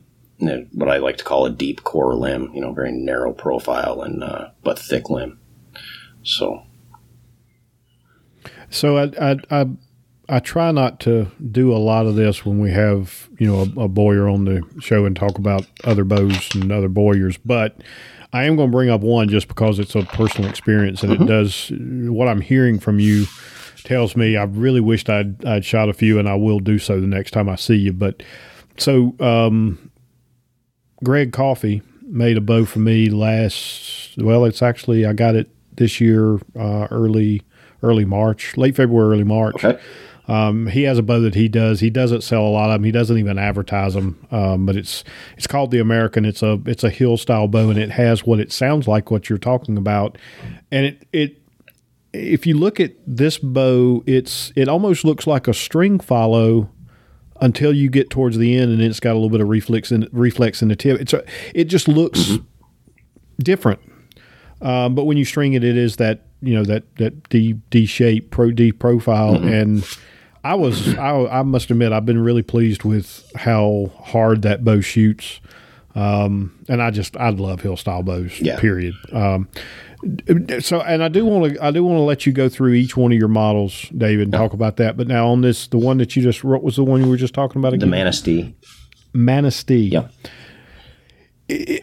what I like to call a deep core limb, you know, very narrow profile and uh, but thick limb. So, so I, I I I try not to do a lot of this when we have you know a, a bowyer on the show and talk about other bows and other bowyers, but I am going to bring up one just because it's a personal experience and mm-hmm. it does what I'm hearing from you. Tells me I really wished I'd I'd shot a few, and I will do so the next time I see you. But so. um Greg Coffey made a bow for me last, well, it's actually, I got it this year, uh, early, early March, late February, early March. Okay. Um, he has a bow that he does. He doesn't sell a lot of them. He doesn't even advertise them. Um, but it's, it's called the American. It's a, it's a hill style bow, and it has what it sounds like what you're talking about. And it, it, if you look at this bow, it's, it almost looks like a string follow until you get towards the end, and it's got a little bit of reflex in, reflex in the tip. It's a, it just looks mm-hmm. different. Um, but when you string it, it is that, you know, that, that D, D shape, pro D profile. Mm-hmm. And I was, I, I must admit, I've been really pleased with how hard that bow shoots. Um, and I just, I love hill style bows, yeah. period. Um, so, and I do want to, I do want to let you go through each one of your models, David, and oh. talk about that. But now on this, the one that you just wrote was the one you were just talking about again? The Manistee. Manistee. Yeah.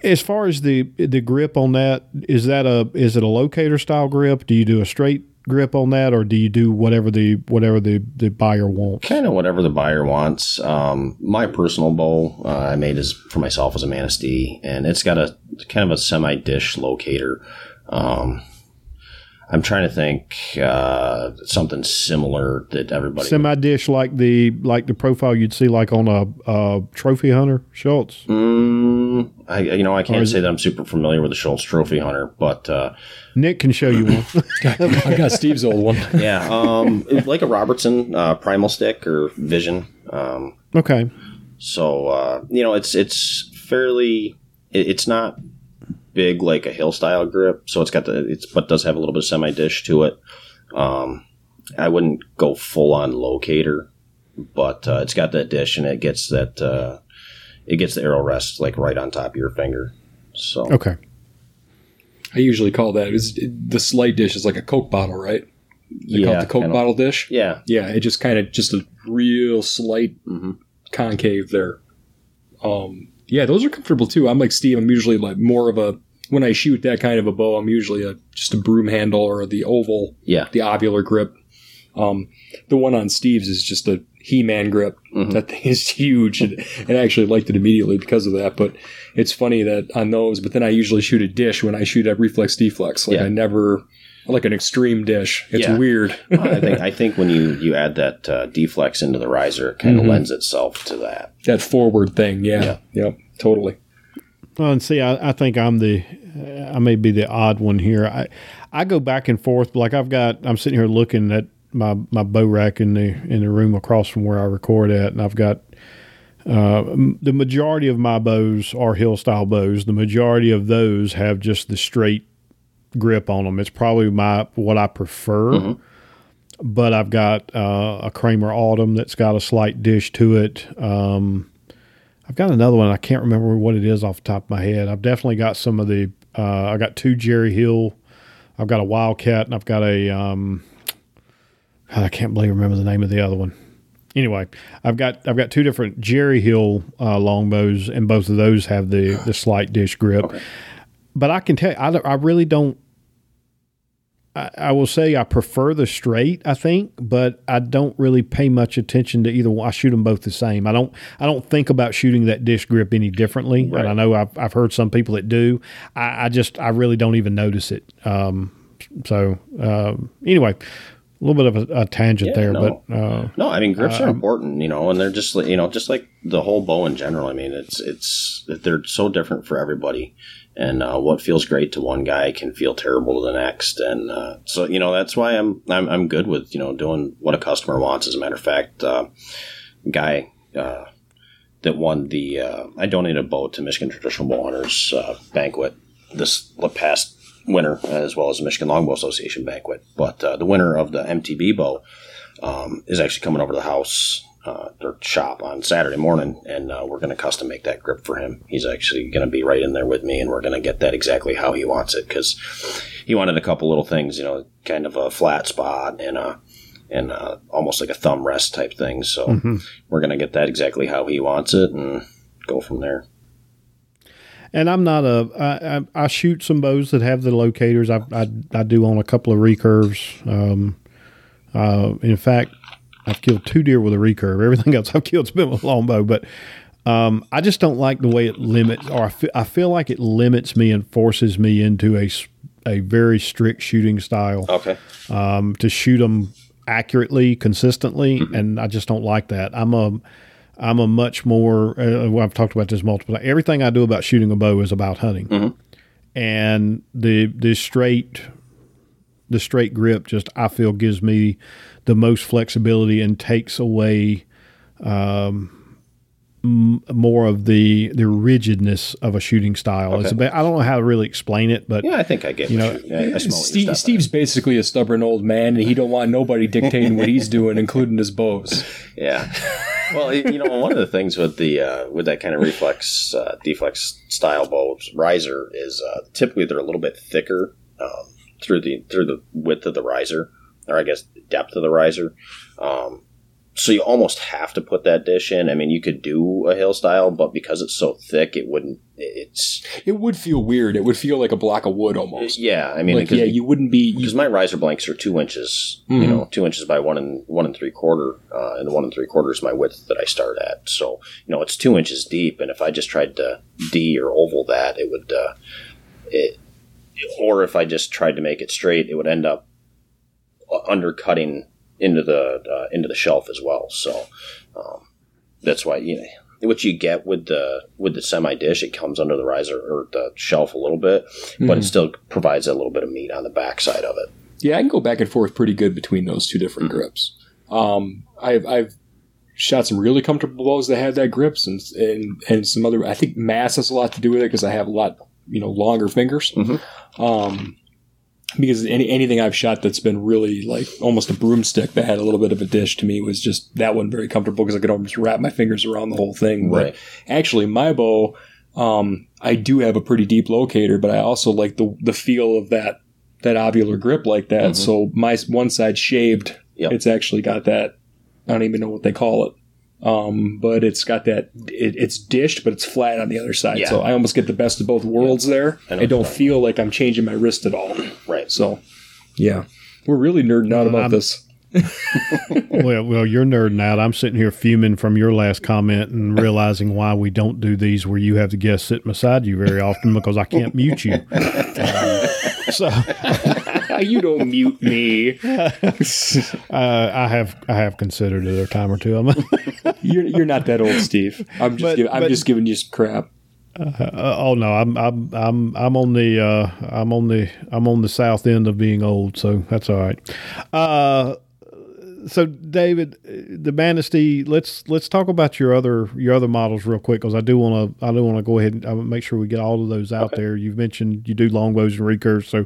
As far as the, the grip on that, is that a, is it a locator style grip? Do you do a straight grip on that, or do you do whatever the whatever the, the buyer wants? Kind of whatever the buyer wants. Um, my personal bow uh, I made is for myself as a Manistee, and it's got a kind of a semi dish locator. Um, I'm trying to think uh, something similar that everybody semi dish like the like the profile you'd see like on a, a trophy hunter Schultz. Mm, I you know I can't say that I'm super familiar with the Schultz trophy hunter, but uh, Nick can show you one. I got Steve's old one. Yeah, um, like a Robertson uh, primal stick or Vision. Um, okay, so uh, you know it's it's fairly it, it's not. big like a hill style grip, so it's got the it's but does have a little bit of semi dish to it. Um, I wouldn't go full on locator, but uh, it's got that dish and it gets that uh, it gets the arrow rest like right on top of your finger. So okay, I usually call that is it, the slight dish is like a Coke bottle, right? They yeah, call it the Coke kinda, bottle dish. Yeah, yeah. It just kind of just a real slight mm-hmm. concave there. Um, yeah, those are comfortable too. I'm like Steve. I'm usually like more of a. When I shoot that kind of a bow, I'm usually a, just a broom handle or the oval, yeah. the ovular grip. Um, the one on Steve's is just a He-Man grip. Mm-hmm. That thing is huge, and, and I actually liked it immediately because of that. But it's funny that on those, but then I usually shoot a dish when I shoot a reflex deflex. Like yeah. I never, like an extreme dish. It's yeah. weird. I think I think when you, you add that uh, deflex into the riser, it kind of mm-hmm. lends itself to that. That forward thing, yeah. yeah. Yep, totally. Well, and see, I, I think I'm the... I may be the odd one here. I, I go back and forth. Like I've got, I'm sitting here looking at my, my bow rack in the in the room across from where I record at, and I've got uh, m- the majority of my bows are hill style bows. The majority of those have just the straight grip on them. It's probably my what I prefer. Mm-hmm. But I've got uh, a Kramer Autumn that's got a slight dish to it. Um, I've got another one. I can't remember what it is off the top of my head. I've definitely got some of the. Uh, I got two Jerry Hill, I've got a Wildcat, and I've got a, um, I can't believe I remember the name of the other one. Anyway, I've got I've got two different Jerry Hill uh, longbows, and both of those have the, the slight dish grip. Okay. But I can tell you, I, I really don't, I, I will say I prefer the straight, I think, but I don't really pay much attention to either one. I shoot them both the same. I don't I don't think about shooting that dish grip any differently. Right. And I know I've, I've heard some people that do. I, I just, I really don't even notice it. Um, so uh, anyway, a little bit of a, a tangent yeah, there. No. but uh, No, I mean, grips uh, are important, you know, and they're just, you know, just like the whole bow in general. I mean, it's, it's they're so different for everybody. And uh, what feels great to one guy can feel terrible to the next, and uh, so you know that's why I'm I'm I'm good with you know doing what a customer wants. As a matter of fact, uh, guy uh, that won the uh, I donated a bow to Michigan Traditional Bow Hunters uh, banquet this past winter, as well as the Michigan Longbow Association banquet. But uh, the winner of the M T B bow um, is actually coming over to the house. Uh, their shop on Saturday morning, and uh, we're going to custom make that grip for him. He's actually going to be right in there with me, and we're going to get that exactly how he wants it, because he wanted a couple little things, you know, kind of a flat spot and a, and a, almost like a thumb rest type thing. So mm-hmm. we're going to get that exactly how he wants it and go from there. And I'm not a I, I, I shoot some bows that have the locators. I I, I do own a couple of recurves. Um, uh, in fact, I've killed two deer with a recurve. Everything else I've killed's been with a longbow, but um, I just don't like the way it limits, or I feel, I feel like it limits me and forces me into a, a very strict shooting style. Okay. Um, to shoot them accurately, consistently, mm-hmm. and I just don't like that. I'm a I'm a much more. Uh, well, I've talked about this multiple times. Everything I do about shooting a bow is about hunting, mm-hmm. and the the straight. The straight grip just, I feel, gives me the most flexibility and takes away um, m- more of the the rigidness of a shooting style. Okay. It's about, I don't know how to really explain it, but yeah, I think I get. You know, I, I Steve, Steve's I basically a stubborn old man, and he don't want nobody dictating what he's doing, including his bows. Yeah. Well, you know, one of the things with the uh, with that kind of reflex uh, deflex style bulbs riser is uh, typically they're a little bit thicker um, through the through the width of the riser, or I guess the depth of the riser. Um, so you almost have to put that dish in. I mean, you could do a hill style, but because it's so thick, it wouldn't. It's it would feel weird. It would feel like a block of wood almost. Yeah, I mean, like, yeah, you wouldn't be because my riser blanks are two inches. Mm-hmm. You know, two inches by one and one and three quarter, uh, and the one and three quarter is my width that I start at. So you know, it's two inches deep, and if I just tried to D or oval that, it would. Uh, it or if I just tried to make it straight, it would end up undercutting into the uh, into the shelf as well. So um, that's why, you know, what you get with the with the semi dish, it comes under the riser or the shelf a little bit, but mm-hmm. it still provides a little bit of meat on the backside of it. Yeah, I can go back and forth pretty good between those two different mm-hmm. grips. Um, I've I've shot some really comfortable bows that had that grips, and and and some other. I think mass has a lot to do with it because I have a lot, you know, longer fingers. Mm-hmm. Um, Because any anything I've shot that's been really like almost a broomstick that had a little bit of a dish to me was just that one very comfortable because I could almost wrap my fingers around the whole thing. Right. But actually, my bow, um, I do have a pretty deep locator, but I also like the the feel of that that ovular grip like that. Mm-hmm. So my one side shaved. Yep. It's actually got that. I don't even know what they call it. Um, but it's got that, it, it's dished, but it's flat on the other side. Yeah. So I almost get the best of both worlds yeah. there. I, I don't feel right. like I'm changing my wrist at all. Right. So, yeah, we're really nerding out about I'm, this. well, well, you're nerding out. I'm sitting here fuming from your last comment and realizing why we don't do these where you have the guest sitting beside you very often because I can't mute you. Um, so. You don't mute me. uh, I have I have considered it a time or two. you're you're not that old, Steve. I'm just but, giving, I'm but, just giving you some crap. Uh, uh, oh no, I'm I'm I'm I'm on the uh, I'm on the I'm on the south end of being old, so that's all right. Uh, so David, the Manistee. Let's let's talk about your other your other models real quick because I do want to I do want to go ahead and make sure we get all of those out okay. there. You've mentioned you do longbows and recurves, so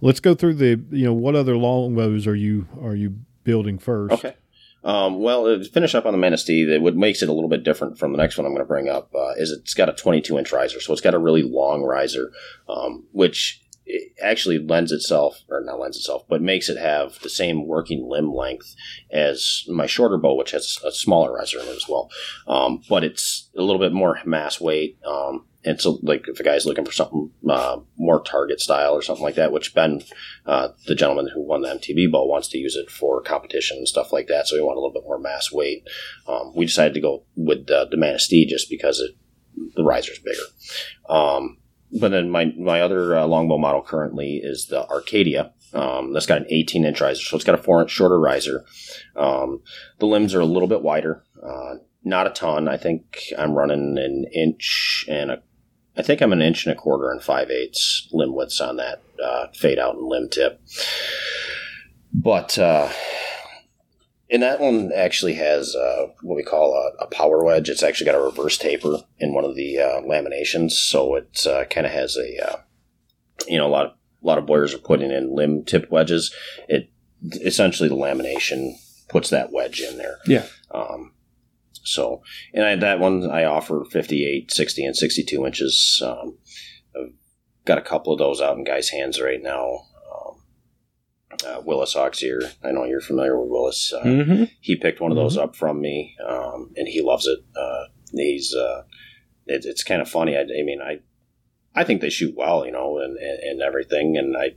let's go through the you know what other longbows are you are you building first? Okay. Um, well, to finish up on the Manistee, that what makes it a little bit different from the next one I'm going to bring up uh, is it's got a twenty-two inch riser, so it's got a really long riser, um, which. It actually lends itself, or not lends itself, but makes it have the same working limb length as my shorter bow, which has a smaller riser in it as well. Um, but it's a little bit more mass weight. Um, and so, like, if a guy's looking for something uh, more target style or something like that, which Ben, uh, the gentleman who won the M T B bow, wants to use it for competition and stuff like that. So we want a little bit more mass weight. Um, we decided to go with uh, the Manistee just because it, the riser's bigger. Um, But then my my other uh, longbow model currently is the Arcadia. Um, that's got an eighteen inch riser, so it's got a four inch shorter riser. Um, the limbs are a little bit wider, uh, not a ton. I think I'm running an inch and a, I think I'm an inch and a quarter and five eighths limb widths on that uh, fade out and limb tip. But uh, and that one actually has uh, what we call a, a power wedge. It's actually got a reverse taper in one of the uh, laminations, so it uh, kind of has a uh, you know a lot of a lot of bowyers are putting in limb tip wedges. It essentially the lamination puts that wedge in there. Yeah. Um, so and I, that one I offer fifty-eight, sixty, and sixty-two inches. Um, I've got a couple of those out in guys' hands right now. Uh, Willis Hawks here. I know you're familiar with Willis. Uh, mm-hmm. He picked one of those mm-hmm. up from me, um, and he loves it. Uh, he's uh, it, it's kind of funny. I, I mean, I I think they shoot well, you know, and, and, and everything. And I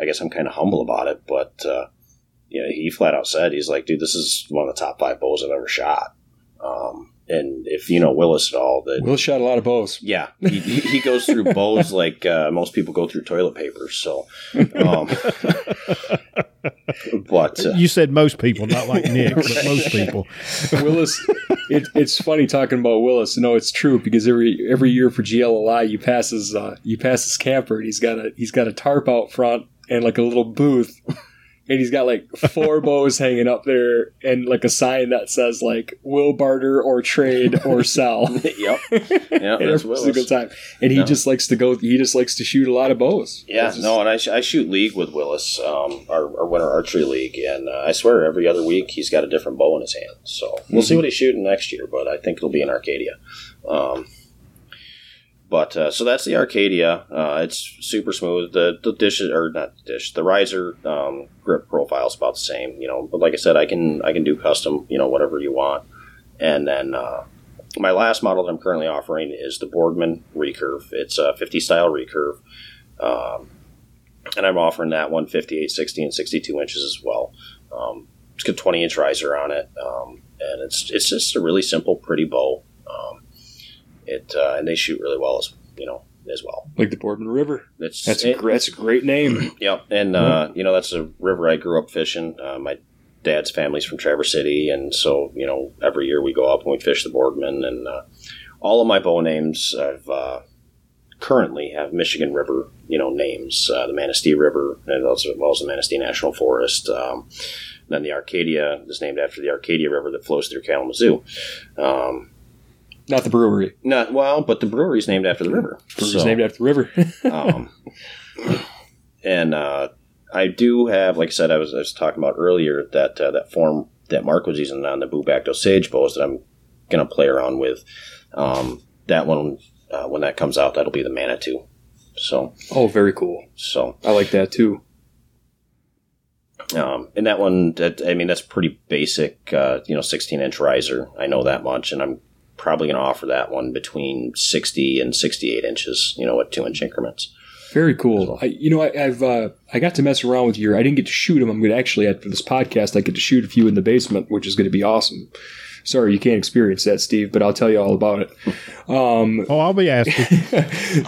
I guess I'm kind of humble about it, but uh, you know, he flat out said he's like, dude, this is one of the top five bows I've ever shot. Um, and if you know Willis at all, that Willis shot a lot of bows. Yeah, he, he goes through bows like uh, most people go through toilet paper. So, um, but uh, you said most people, not like Nick, right. But most people. Willis, it, it's funny talking about Willis. No, it's true because every every year for G L L I, you pass his uh, you pass his camper, and he's got a he's got a tarp out front and like a little booth. and he's got like four bows hanging up there and like a sign that says like will barter or trade or sell. Yep. Yeah, that's Willis. It's a good time. And he yeah. just likes to go, he just likes to shoot a lot of bows. Yeah, just, no, and I, sh- I shoot league with Willis, um, our, our winter archery league, and uh, I swear every other week he's got a different bow in his hand. So we'll mm-hmm. see what he's shooting next year, but I think it'll be in Arcadia. Um, But uh, so that's the Arcadia. Uh, it's super smooth. The, the dish or not dish, the riser um, grip profile is about the same, you know. But like I said, I can I can do custom, you know, whatever you want. And then uh, my last model that I'm currently offering is the Boardman recurve. It's a fifty style recurve, um, and I'm offering that one fifty-eight, sixty, and sixty-two inches as well. Um, it's got a twenty inch riser on it, um, and it's it's just a really simple, pretty bow. Um, It uh, and they shoot really well as you know as well. Like the Boardman River. It's, that's it, a that's a great name. Yep, and uh, you know that's a river I grew up fishing. Uh, my dad's family's from Traverse City, and so you know every year we go up and we fish the Boardman. And uh, all of my bow names I've uh, currently have Michigan River you know names. Uh, the Manistee River, and also, as well as the Manistee National Forest. Um, and then the Arcadia is named after the Arcadia River that flows through Kalamazoo. Um, Not the brewery. Not well, but the brewery's named after the river. Brewery's so, named after the river. um, and uh, I do have, like I said, I was, I was talking about earlier that uh, that form that Mark was using on the Bubacto Sage bows that I'm going to play around with. Um, that one, uh, when that comes out, that'll be the Manitou. So. Oh, very cool. So I like that too. Um, and that one, that, I mean, that's pretty basic. Uh, you know, sixteen inch riser. I know that much, and I'm probably going to offer that one between sixty and sixty-eight inches, you know, at two inch increments. Very cool. So. I, you know, I, I've, uh, I got to mess around with your, I didn't get to shoot them. I'm going to actually, after this podcast, I get to shoot a few in the basement, which is going to be awesome. Sorry, you can't experience that, Steve, but I'll tell you all about it. Um, oh, I'll be asking.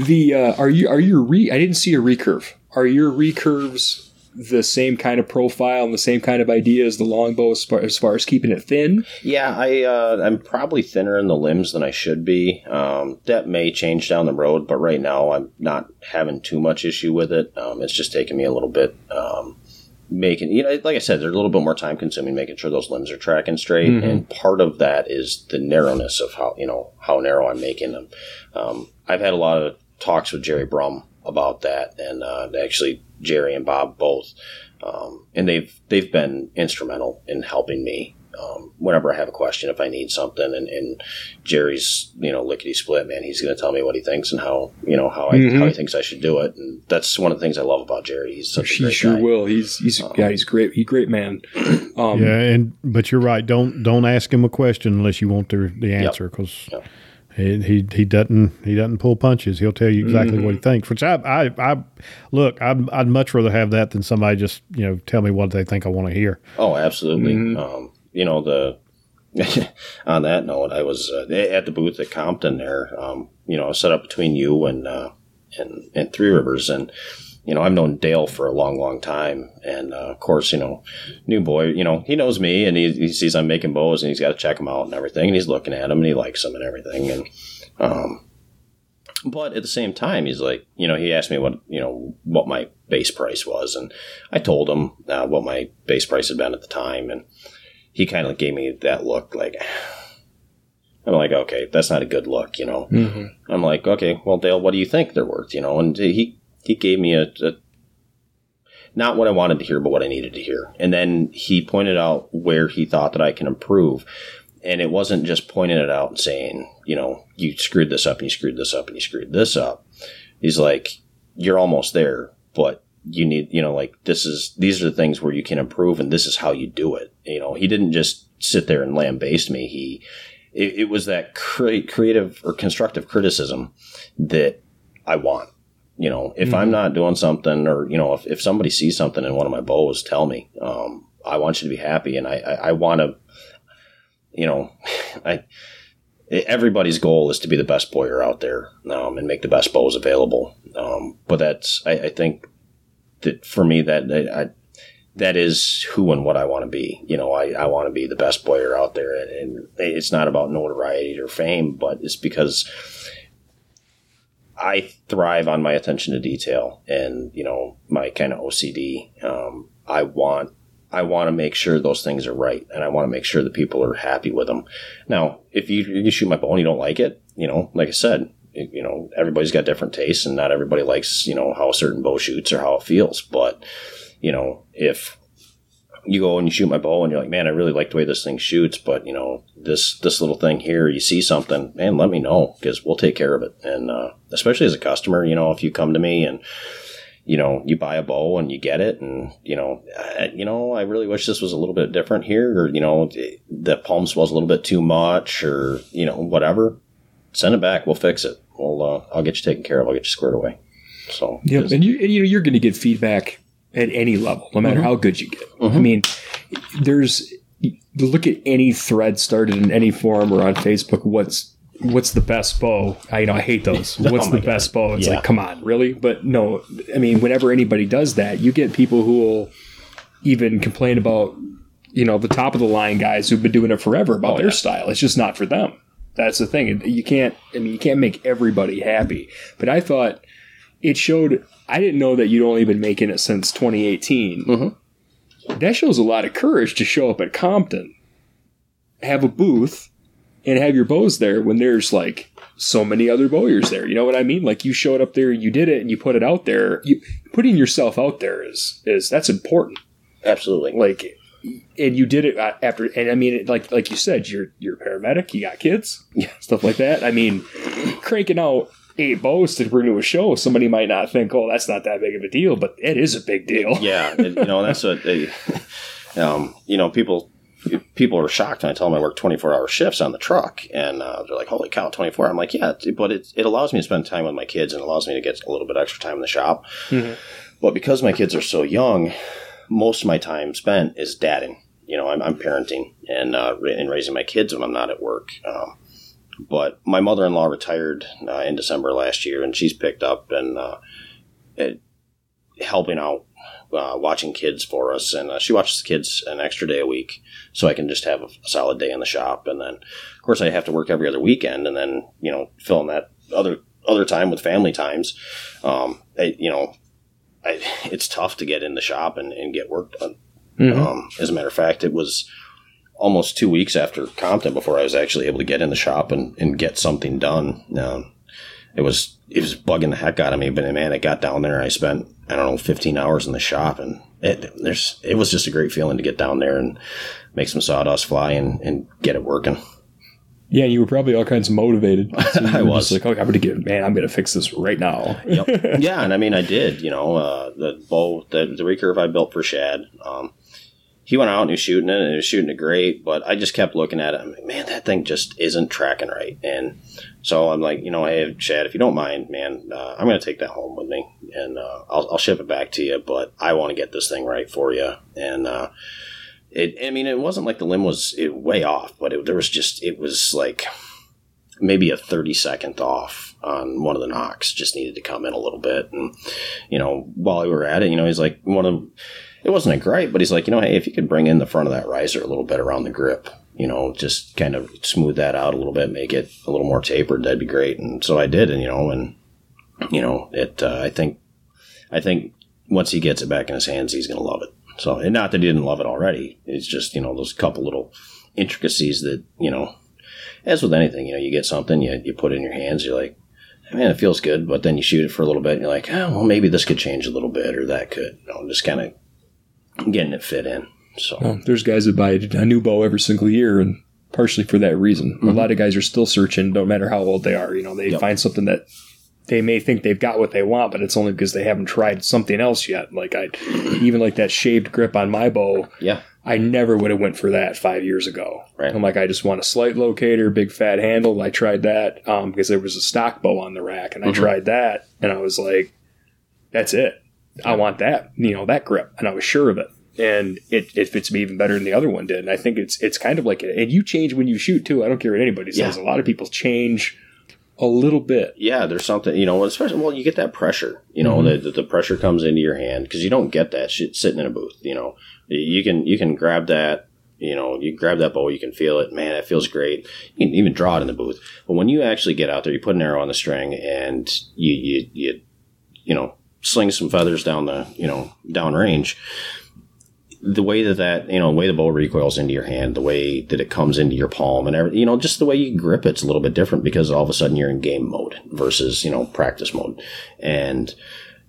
the, uh, are you, are your re, I didn't see a recurve. Are your recurves the same kind of profile and the same kind of idea as the longbow as far, as far as keeping it thin? Yeah, I, uh, I'm probably thinner in the limbs than I should be. Um, that may change down the road, but right now I'm not having too much issue with it. Um, it's just taking me a little bit. Um, making, you know, like I said, they're a little bit more time consuming, making sure those limbs are tracking straight. Mm-hmm. And part of that is the narrowness of how, you know, how narrow I'm making them. Um, I've had a lot of talks with Jerry Brumm about that, and uh, actually Jerry and Bob both, um, and they've they've been instrumental in helping me um, whenever I have a question, if I need something. And, and Jerry's, you know, lickety split, man, he's going to tell me what he thinks and how you know how I mm-hmm. how he thinks I should do it, and that's one of the things I love about Jerry. He's such he a great sure guy. will. He's he's um, yeah, he's great. He's a great man. Um, yeah, and but you're right. Don't don't ask him a question unless you want the the answer, because. Yep, yep. He, he he doesn't he doesn't pull punches. He'll tell you exactly mm-hmm. what he thinks. Which I I, I look I'd, I'd much rather have that than somebody just you know tell me what they think I want to hear. Oh, absolutely. Mm-hmm. Um, you know the on that note, I was uh, at the booth at Compton there. Um, you know, I was set up between you and uh, and and Three Rivers, and you know I've known Dale for a long long time, and uh, of course you know new boy, you know he knows me, and he, he sees I'm making bows, and he's got to check them out and everything, and he's looking at them and he likes them and everything, and um, but at the same time he's like you know he asked me what you know what my base price was, and I told him uh, what my base price had been at the time, and he kind of gave me that look like. I'm like, okay, that's not a good look, you know. Mm-hmm. I'm like, okay, well Dale, what do you think they're worth, you know? And he. He gave me a, a not what I wanted to hear, but what I needed to hear. And then he pointed out where he thought that I can improve. And it wasn't just pointing it out and saying, you know, you screwed this up and you screwed this up and you screwed this up. He's like, you're almost there, but you need, you know, like this is, these are the things where you can improve and this is how you do it. You know, he didn't just sit there and lambaste me. He, it, it was that cre- creative or constructive criticism that I want. You know, if mm-hmm. I'm not doing something or, you know, if, if somebody sees something in one of my bows, tell me. Um, I want you to be happy. And I, I, I want to, you know, I everybody's goal is to be the best bowyer out there um, and make the best bows available. Um, but that's, I, I think that for me, that I, that is who and what I want to be. You know, I, I want to be the best bowyer out there. And, and it's not about notoriety or fame, but it's because I thrive on my attention to detail and, you know, my kind of O C D. Um, I want, I want to make sure those things are right, and I want to make sure that people are happy with them. Now, if you, you shoot my bow and you don't like it, you know, like I said, it, you know, everybody's got different tastes, and not everybody likes, you know, how a certain bow shoots or how it feels. But, you know, if you go and you shoot my bow and you're like, man, I really like the way this thing shoots, but, you know, this, this little thing here, you see something, man, let me know, because we'll take care of it. And uh, especially as a customer, you know, if you come to me and, you know, you buy a bow and you get it and, you know, I, you know, I really wish this was a little bit different here, or, you know, the palm swell's a little bit too much, or, you know, whatever, send it back. We'll fix it. We'll, uh, I'll get you taken care of. I'll get you squared away. So, yep. And you, and you know, you're going to get feedback at any level, no matter mm-hmm. how good you get. Mm-hmm. I mean, there's, look at any thread started in any forum or on Facebook. What's, what's the best bow? I, you know, I hate those. What's oh the God. best bow? It's yeah. like, come on, really? But no, I mean, whenever anybody does that, you get people who will even complain about, you know, the top of the line guys who've been doing it forever about oh, their yeah. style. It's just not for them. That's the thing. You can't, I mean, you can't make everybody happy, but I thought it showed. I didn't know that you'd only been making it since twenty eighteen. Mm-hmm. That shows a lot of courage to show up at Compton, have a booth, and have your bows there when there's like so many other bowyers there. You know what I mean? Like, you showed up there, you did it, and you put it out there. You putting yourself out there is is that's important. Absolutely. Like, and you did it after. And I mean, it, like like you said, you're you're a paramedic. You got kids, yeah, stuff like that. I mean, cranking out eight bows to bring to a show, somebody might not think, oh, that's not that big of a deal, but it is a big deal. Yeah. It, you know, that's what, they, um, you know, people, people are shocked when I tell them I work twenty-four hour shifts on the truck, and uh, they're like, holy cow, twenty-four. I'm like, yeah, but it, it allows me to spend time with my kids, and allows me to get a little bit extra time in the shop. Mm-hmm. But because my kids are so young, most of my time spent is dadding. You know, I'm, I'm parenting and, uh, and raising my kids when I'm not at work. Um, But my mother-in-law retired uh, in December last year, and she's picked up and uh, it, helping out, uh, watching kids for us. And uh, she watches the kids an extra day a week, so I can just have a solid day in the shop. And then, of course, I have to work every other weekend, and then, you know, fill in that other other time with family times. Um, I, you know, I, it's tough to get in the shop and, and get work done. Mm-hmm. Um, as a matter of fact, it was almost two weeks after Compton before I was actually able to get in the shop and, and get something done. Um, it was it was bugging the heck out of me, but man, I got down there and I spent, I don't know, fifteen hours in the shop, and it there's it was just a great feeling to get down there and make some sawdust fly and, and get it working. Yeah, you were probably all kinds of motivated. So I was like, oh, I'm gonna get, man, I'm gonna fix this right now. Yep. Yeah, and I mean, I did. You know, uh, the bow, the, the recurve I built for Shad. Um, He went out and he was shooting it, and he was shooting it great, but I just kept looking at it. I'm like, man, that thing just isn't tracking right. And so I'm like, you know, hey, Chad, if you don't mind, man, uh, I'm going to take that home with me, and uh, I'll, I'll ship it back to you, but I want to get this thing right for you. And uh, it, I mean, it wasn't like the limb was it, way off, but it, there was just, it was like maybe a thirty second off on one of the knocks, just needed to come in a little bit. And, you know, while we were at it, you know, he's like, one of it wasn't a gripe, but he's like, you know, hey, if you could bring in the front of that riser a little bit around the grip, you know, just kind of smooth that out a little bit, make it a little more tapered, that'd be great. And so I did, and, you know, and, you know, it, uh, I think, I think once he gets it back in his hands, he's going to love it. So, and not that he didn't love it already. It's just, you know, those couple little intricacies that, you know, as with anything, you know, you get something, you, you put it in your hands, you're like, I mean, it feels good, but then you shoot it for a little bit and you're like, oh, well, maybe this could change a little bit, or that could, you know, just kind of getting it fit in. So well, there's guys that buy a new bow every single year, and partially for that reason. Mm-hmm. A lot of guys are still searching, no matter how old they are. You know, they yep. find something that they may think they've got what they want, but it's only because they haven't tried something else yet. Like I, even like that shaved grip on my bow. Yeah, I never would have went for that five years ago. Right. I'm like, I just want a slight locator, big fat handle. I tried that um, because there was a stock bow on the rack, and mm-hmm. I tried that, and I was like, that's it. I want that, you know, that grip. And I was sure of it. And it, it fits me even better than the other one did. And I think it's it's kind of like, and you change when you shoot too. I don't care what anybody says. Yeah. A lot of people change a little bit. Yeah, there's something, you know, especially, well, you get that pressure, you know, mm-hmm. the, the pressure comes into your hand, because you don't get that shit sitting in a booth, you know. You can, you can grab that, you know, you grab that bow, you can feel it. Man, it feels great. You can even draw it in the booth. But when you actually get out there, you put an arrow on the string and you, you, you, you know, sling some feathers down the, you know, down range, the way that that, you know, the way the bow recoils into your hand, the way that it comes into your palm and everything, you know, just the way you grip it's a little bit different because all of a sudden you're in game mode versus, you know, practice mode. And,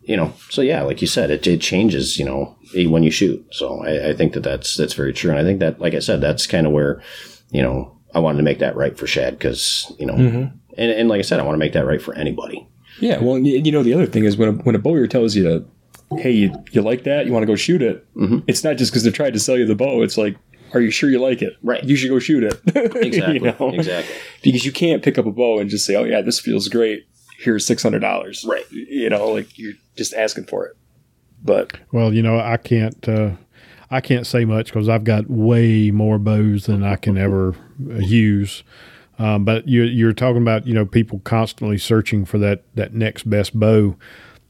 you know, so yeah, like you said, it, it changes, you know, when you shoot. So I, I think that that's, that's very true. And I think that, like I said, that's kind of where, you know, I wanted to make that right for Shad because, you know, mm-hmm. and, and like I said, I want to make that right for anybody. Yeah. Well, you know, the other thing is when a, when a bowyer tells you to, hey, you, you like that? You want to go shoot it? Mm-hmm. It's not just because they're trying to sell you the bow. It's like, are you sure you like it? Right. You should go shoot it. Exactly. You know? Exactly. Because you can't pick up a bow and just say, oh, yeah, this feels great. Here's six hundred dollars. Right. You know, like you're just asking for it. But well, you know, I can't uh, I can't say much because I've got way more bows than I can ever use. Um, but you, you're talking about, you know, people constantly searching for that, that next best bow.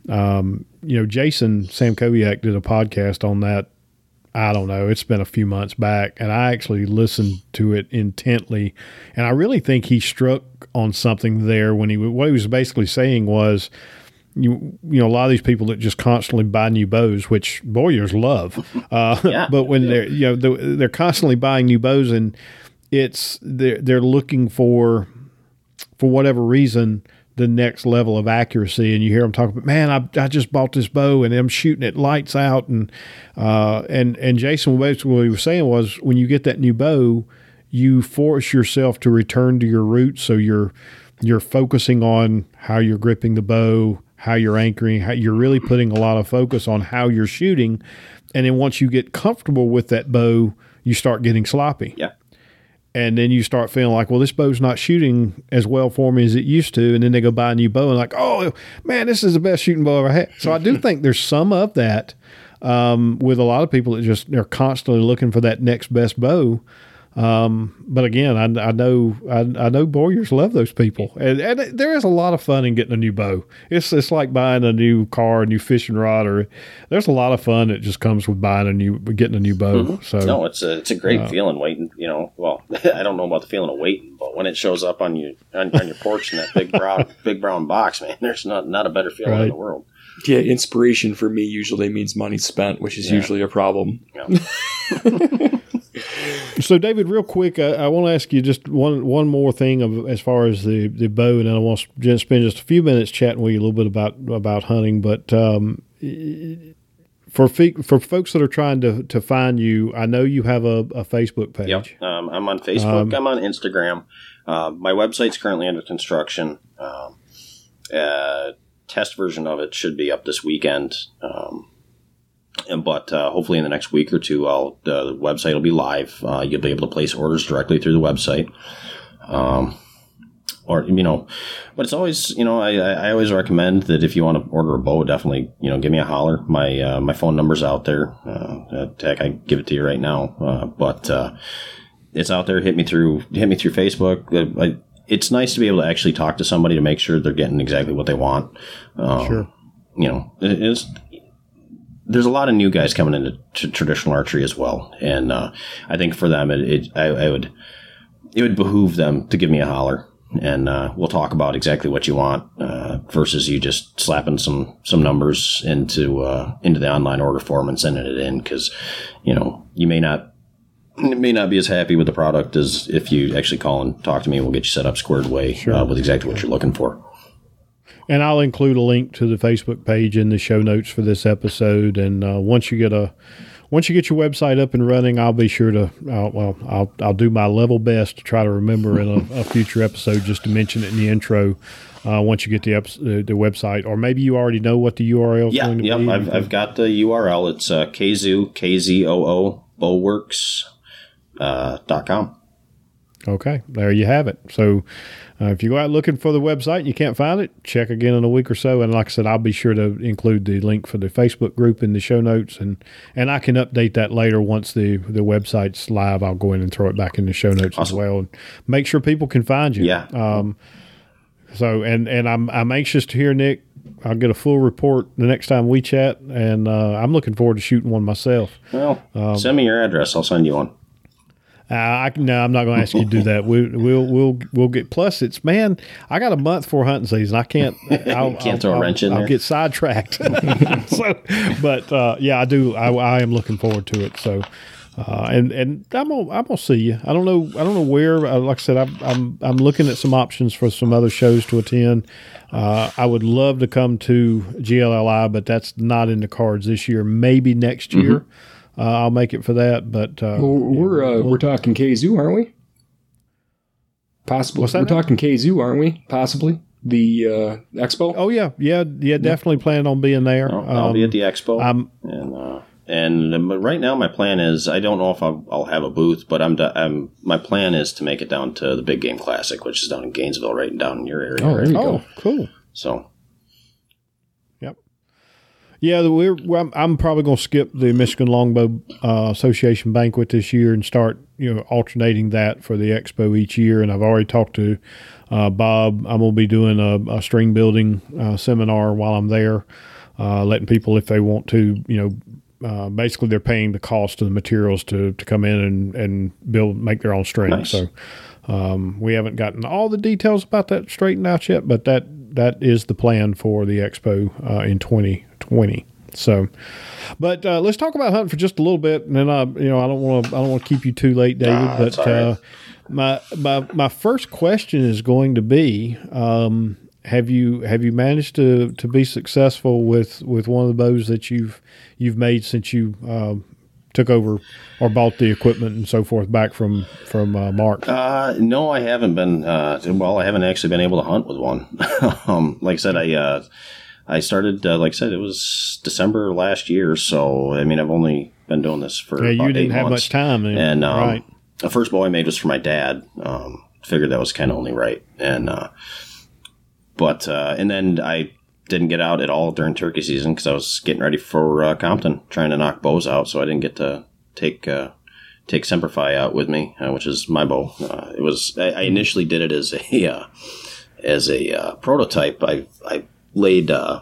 Um, you know, Jason Samkowiak did a podcast on that. I don't know. It's been a few months back and I actually listened to it intently. And I really think he struck on something there when he, what he was basically saying was, you, you know, a lot of these people that just constantly buy new bows, which bowyers love, uh, yeah, but when yeah. they're, you know, they're, they're constantly buying new bows and it's, they're, they're looking for, for whatever reason, the next level of accuracy. And you hear them talk about, man, I, I just bought this bow and I'm shooting it lights out. And, uh, and, and Jason, what he was saying was when you get that new bow, you force yourself to return to your roots. So you're, you're focusing on how you're gripping the bow, how you're anchoring, how you're really putting a lot of focus on how you're shooting. And then once you get comfortable with that bow, you start getting sloppy. Yeah. And then you start feeling like, well, this bow's not shooting as well for me as it used to. And then they go buy a new bow and like, oh, man, this is the best shooting bow I ever had. So I do think there's some of that um, with a lot of people that just are constantly looking for that next best bow. Um, but again, I, I know I, I know bowyers love those people. And, and there is a lot of fun in getting a new bow. It's it's like buying a new car, a new fishing rod. Or there's a lot of fun that just comes with buying a new, getting a new bow. Mm-hmm. So no, it's a, it's a great uh, feeling waiting, you know. Well, I don't know about the feeling of waiting, but when it shows up on your on, on your porch in that big brown big brown box, man, there's not, not a better feeling right. in the world. Yeah, inspiration for me usually means money spent, which is yeah. usually a problem. Yeah. So, David, real quick, I, I want to ask you just one one more thing of, as far as the, the bow, and then I want to just spend just a few minutes chatting with you a little bit about, about hunting. But um, for fe- for folks that are trying to, to find you, I know you have a, a Facebook page. Yep, um, I'm on Facebook. Um, I'm on Instagram. Uh, my website's currently under construction. Um, uh, test version of it should be up this weekend. Um And, but uh, hopefully in the next week or two, I'll, uh, the website will be live. Uh, you'll be able to place orders directly through the website. Um, or, you know, but it's always, you know, I, I always recommend that if you want to order a bow, definitely, you know, give me a holler. My uh, my phone number's out there. Uh, heck, I give it to you right now. Uh, but uh, it's out there. Hit me through, hit me through Facebook. I, I, it's nice to be able to actually talk to somebody to make sure they're getting exactly what they want. Um, sure. You know, it, it's... There's a lot of new guys coming into t- traditional archery as well. And uh, I think for them, it, it I, I would it would behoove them to give me a holler. And uh, we'll talk about exactly what you want uh, versus you just slapping some some numbers into uh, into the online order form and sending it in because, you know, you may not may not be as happy with the product as if you actually call and talk to me. We'll get you set up squared away sure. uh, with exactly what you're looking for. And I'll include a link to the Facebook page in the show notes for this episode. And uh, once you get a, once you get your website up and running, I'll be sure to. I'll, well, I'll I'll do my level best to try to remember in a, a future episode just to mention it in the intro. Uh, once you get the, episode, the website, or maybe you already know what the U R L is yeah, going to yep, be. Yeah, I've, I've got the U R L. It's uh, Kazoo K Z O O Bowworks uh, dot com. Okay, there you have it. So uh, if you go out looking for the website and you can't find it, check again in a week or so. And like I said, I'll be sure to include the link for the Facebook group in the show notes. And, and I can update that later once the, the website's live. I'll go in and throw it back in the show notes awesome. As well and make sure people can find you. Yeah. Um, so and, and I'm I'm anxious to hear, Nick. I'll get a full report the next time we chat. And uh, I'm looking forward to shooting one myself. Well, um, send me your address. I'll send you one. Uh, I, no, I'm not going to ask you to do that. We, we'll we'll we'll get. Plus, it's man, I got a month for hunting season. I can't. I'll, can't I'll, throw I'll, a wrench in I'll there. I'll get sidetracked. so, but uh, yeah, I do. I, I am looking forward to it. So, uh, and and I'm gonna, I'm gonna see you. I don't know. I don't know where. Uh, like I said, I'm, I'm I'm looking at some options for some other shows to attend. Uh, I would love to come to G L L I, but that's not in the cards this year. Maybe next year. Mm-hmm. Uh, I'll make it for that, but uh, well, we're uh, we'll, we're talking K Z U, aren't we? Possibly, we're now? talking K Z U, aren't we? Possibly the uh, expo. Oh yeah, yeah, yeah. Definitely yeah. plan on being there. I'll, I'll um, be at the expo. I'm, and uh, and right now my plan is I don't know if I'll, I'll have a booth, but I'm, I'm my plan is to make it down to the Big Game Classic, which is down in Gainesville, right down in your area. Oh, there you oh, go. Cool. So. Yeah, we're, we're. I'm probably going to skip the Michigan Longbow uh, Association banquet this year and start, you know, alternating that for the expo each year. And I've already talked to uh, Bob. I'm going to be doing a, a string building uh, seminar while I'm there, uh, letting people if they want to, you know. Uh, basically, they're paying the cost of the materials to, to come in and, and build, make their own string. Nice. So um, we haven't gotten all the details about that straightened out yet, but that that is the plan for the expo uh, in twenty twenty. So, but uh, let's talk about hunting for just a little bit, and then I, you know, I don't want to I don't want to keep you too late, David. Ah, but right. uh, my my my first question is going to be. Um, Have you have you managed to, to be successful with, with one of the bows that you've you've made since you uh, took over or bought the equipment and so forth back from from uh, Mark? Uh, no, I haven't been. Uh, well, I haven't actually been able to hunt with one. um, like I said, I uh, I started. Uh, like I said, it was December last year. So I mean, I've only been doing this for yeah. About you didn't eight have months. much time, then. and um, right. The first bow I made was for my dad. Um, figured that was kind of only right, and. Uh, But, uh, and then I didn't get out at all during turkey season because I was getting ready for uh, Compton, trying to knock bows out. So I didn't get to take uh, take Semper Fi out with me, uh, which is my bow. Uh, it was I, I initially did it as a uh, as a uh, prototype. I I laid uh,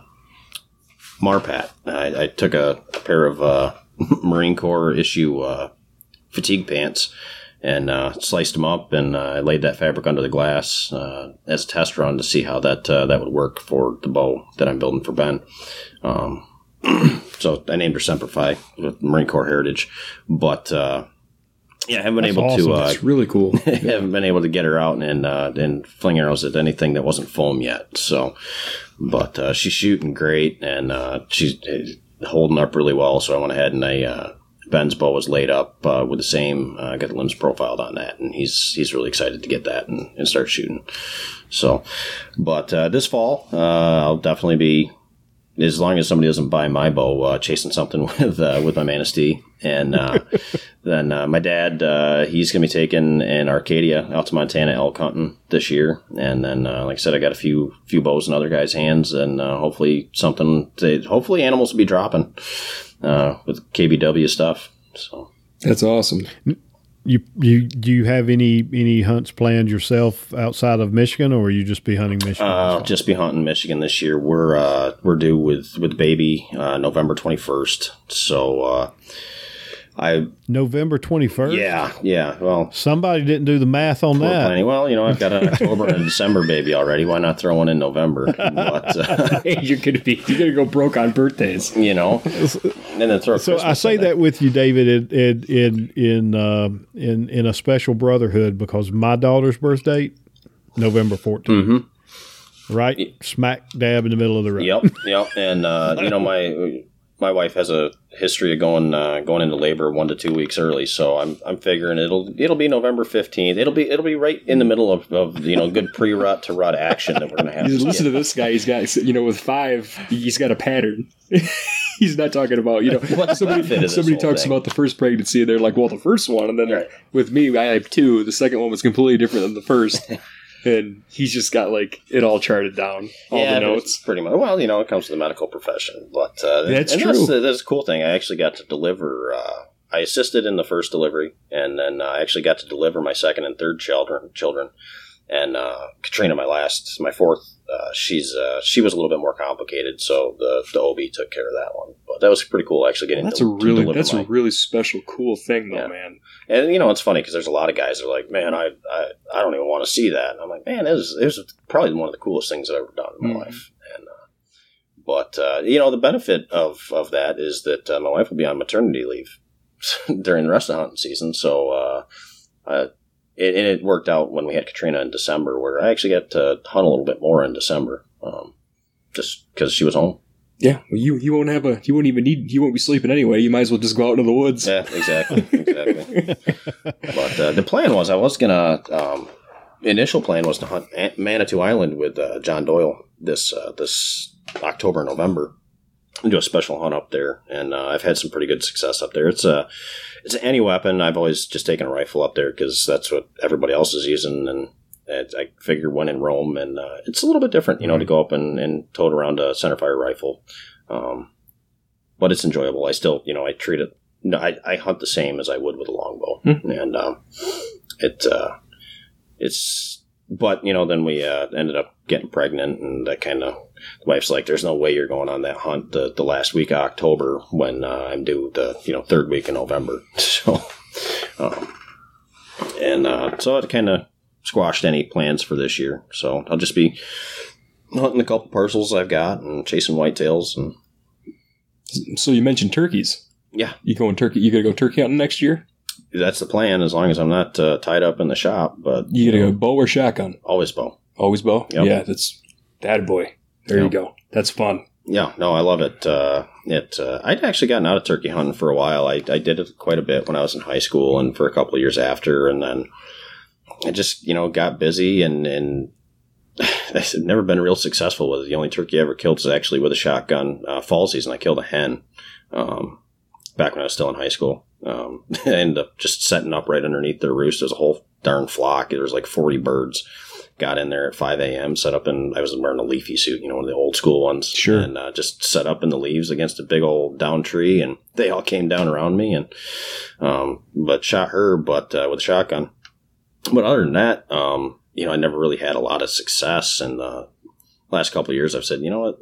Marpat. I, I took a, a pair of uh, Marine Corps issue uh, fatigue pants. And uh, sliced them up, and uh, I laid that fabric under the glass uh, as a test run to see how that uh, that would work for the bow that I'm building for Ben. Um, so I named her Semper Fi with Marine Corps Heritage. But uh, yeah, I haven't been That's able awesome. to. Uh, That's really cool. I haven't been able to get her out and uh, and fling arrows at anything that wasn't foam yet. So, but uh, she's shooting great, and uh, she's holding up really well. So I went ahead and I. Uh, Ben's bow was laid up uh, with the same. I uh, got the limbs profiled on that, and he's he's really excited to get that and, and start shooting. So, but uh, this fall, uh, I'll definitely be, as long as somebody doesn't buy my bow, uh, chasing something with uh, with my Manistee. And uh, then uh, my dad, uh, he's going to be taking an Arcadia out to Montana elk hunting this year. And then, uh, like I said, I got a few few bows in other guys' hands, and uh, hopefully something. To, hopefully, animals will be dropping. Uh, with K B W stuff, so that's awesome. You you do you have any any hunts planned yourself outside of Michigan, or will you just be hunting Michigan? Uh, just be hunting Michigan this year. We're uh, we're due with with baby uh, November twenty-first, so. Uh, I November twenty-first? Yeah, yeah. Well, somebody didn't do the math on that. Planning. Well, you know, I've got an October and a December baby already. Why not throw one in November? But, uh, hey, you're going to be you're going to go broke on birthdays, you know. And then throw. So Christmas I say that with you, David, in in in, uh, in in a special brotherhood because my daughter's birth date November fourteenth. Mm-hmm. Right, smack dab in the middle of the road. Yep, yep. And uh, you know my. My wife has a history of going uh, going into labor one to two weeks early, so I'm I'm figuring it'll it'll be November fifteenth. It'll be it'll be right in the middle of, of you know good pre rut to rut action that we're gonna have. Listen to, to this guy. He's got you know with five. He's got a pattern. He's not talking about you know What's somebody somebody talks thing? about the first pregnancy. And they're like, well, the first one, and then right. with me, I have two. The second one was completely different than the first. And he's just got, like, it all charted down, all yeah, the notes. Pretty much. Well, you know, it comes to the medical profession. But uh, that's and true. That's, uh, that's a cool thing. I actually got to deliver. Uh, I assisted in the first delivery, and then I actually got to deliver my second and third children. children. And uh, Katrina, my last, my fourth, uh, she's uh, she was a little bit more complicated, so the the O B took care of that one. But that was pretty cool, actually getting. Well, that's to, a really that's my, a really special, cool thing, though, yeah. man. And you know, it's funny because there's a lot of guys that are like, "Man, I I, I don't even want to see that." And I'm like, "Man, it was it was probably one of the coolest things that I've ever done in my mm-hmm. life." And uh, but uh, you know, the benefit of of that is that uh, my wife will be on maternity leave during the rest of the hunting season, so uh, I. It, and it worked out when we had Katrina in December, where I actually got to hunt a little bit more in December, um, just because she was home. Yeah, well, you you won't have a you won't even need you won't be sleeping anyway. You might as well just go out into the woods. Yeah, exactly, exactly. But uh, the plan was I was gonna um, initial plan was to hunt Manitou Island with uh, John Doyle this uh, this October, November. And do a special hunt up there, and uh, I've had some pretty good success up there. It's a, it's an any weapon. I've always just taken a rifle up there because that's what everybody else is using, and it, I figure when in Rome, and uh, it's a little bit different, you know, to go up and, and tote around a centerfire rifle. Um, but it's enjoyable. I still, you know, I treat it. No, I, I hunt the same as I would with a longbow, mm-hmm. and um, it, uh, it's. But, you know, then we uh, ended up getting pregnant, and that kind of – wife's like, there's no way you're going on that hunt the, the last week of October when uh, I'm due the, you know, third week in November. So, um, and uh, so it kind of squashed any plans for this year. So I'll just be hunting a couple parcels I've got and chasing whitetails. And so you mentioned turkeys. Yeah. You going turkey? You going to go turkey hunting next year? That's the plan, as long as I'm not uh, tied up in the shop. But you gotta you know, go bow or shotgun? Always bow. Always bow. Yep. Yeah, that's that boy. There yep. you go. That's fun. Yeah, no, I love it. Uh, it uh, I'd actually gotten out of turkey hunting for a while. I, I did it quite a bit when I was in high school, and for a couple of years after, and then I just you know got busy, and and I've never been real successful with it. The only turkey I ever killed is actually with a shotgun. Uh, fall season, I killed a hen. Um, back when I was still in high school. Um, I ended up just setting up right underneath their roost. There's a whole darn flock. There was like forty birds. Got in there at five a.m., set up, and I was wearing a leafy suit, you know, one of the old school ones. Sure. And uh, just set up in the leaves against a big old down tree, and they all came down around me, and um, but shot her, but uh, with a shotgun. But other than that, um, you know, I never really had a lot of success. And the last couple of years, I've said, you know what?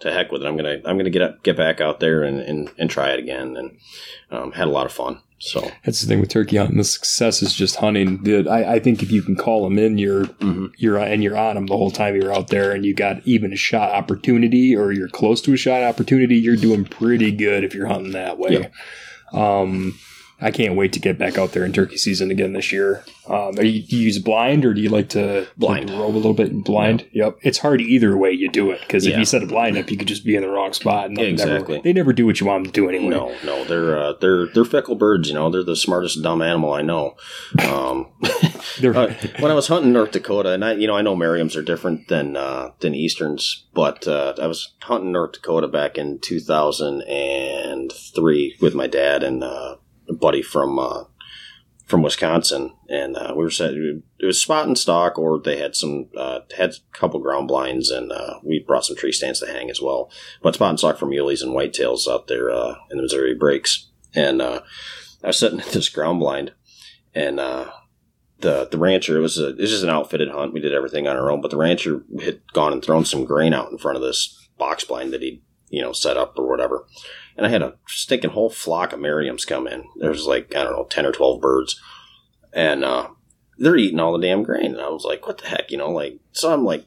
To heck with it. I'm gonna I'm gonna get up, get back out there and, and, and try it again, and um, had a lot of fun. So that's the thing with turkey hunting. The success is just hunting. Dude, I, I think if you can call them in, you're mm-hmm. you're and you're on them the whole time you're out there, and you got even a shot opportunity, or you're close to a shot opportunity. You're doing pretty good if you're hunting that way. Yeah. Um, I can't wait to get back out there in turkey season again this year. Um, are you, do you use blind, or do you like to, blind. Like to robe a little bit? Blind? Yeah. Yep. It's hard either way you do it, because yeah. if you set a blind up, you could just be in the wrong spot. And yeah, exactly. Never, they never do what you want them to do anyway. No, no. They're uh, they're they're fickle birds, you know. They're the smartest dumb animal I know. Um, uh, when I was hunting North Dakota, and I you know I know Merriam's are different than uh, than Easterns, but uh, I was hunting North Dakota back in two thousand three with my dad and. Uh, A buddy from uh, from Wisconsin, and uh, we were set, it was spot and stock, or they had some uh, had a couple ground blinds, and uh, we brought some tree stands to hang as well. But spot and stock for muleys and whitetails out there uh, in the Missouri Breaks, and uh, I was sitting at this ground blind, and uh, the the rancher it was a, it was just an outfitted hunt. We did everything on our own, but the rancher had gone and thrown some grain out in front of this box blind that he you know set up or whatever. And I had a stinking whole flock of Merriams come in. There was like, I don't know, ten or twelve birds. And uh, they're eating all the damn grain. And I was like, what the heck, you know? like So I'm like,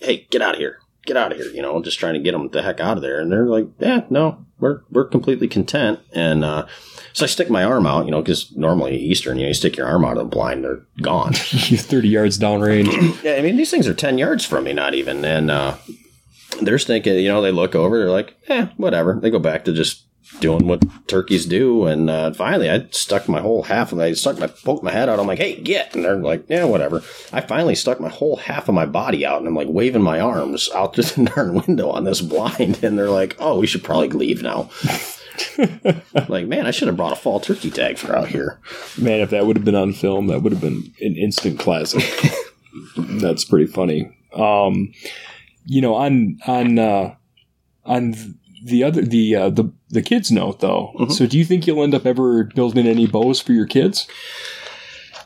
hey, get out of here. Get out of here, you know, just trying to get them the heck out of there. And they're like, yeah, no, we're we're completely content. And uh, so I stick my arm out, you know, because normally Eastern, you know, you stick your arm out of the blind, they're gone. You're thirty yards downrange. Yeah, I mean, these things are ten yards from me, not even. And, uh they're thinking, you know, they look over, they're like, eh, whatever. They go back to just doing what turkeys do. And uh, finally, I stuck my whole half of I stuck my, poked my head out. I'm like, hey, get. And they're like, yeah, whatever. I finally stuck my whole half of my body out, and I'm like waving my arms out through the darn window on this blind. And they're like, oh, we should probably leave now. Like, man, I should have brought a fall turkey tag for out here. Man, if that would have been on film, that would have been an instant classic. That's pretty funny. Um, You know, on on uh, on the other the uh, the the kids note though. Mm-hmm. So, do you think you'll end up ever building any bows for your kids?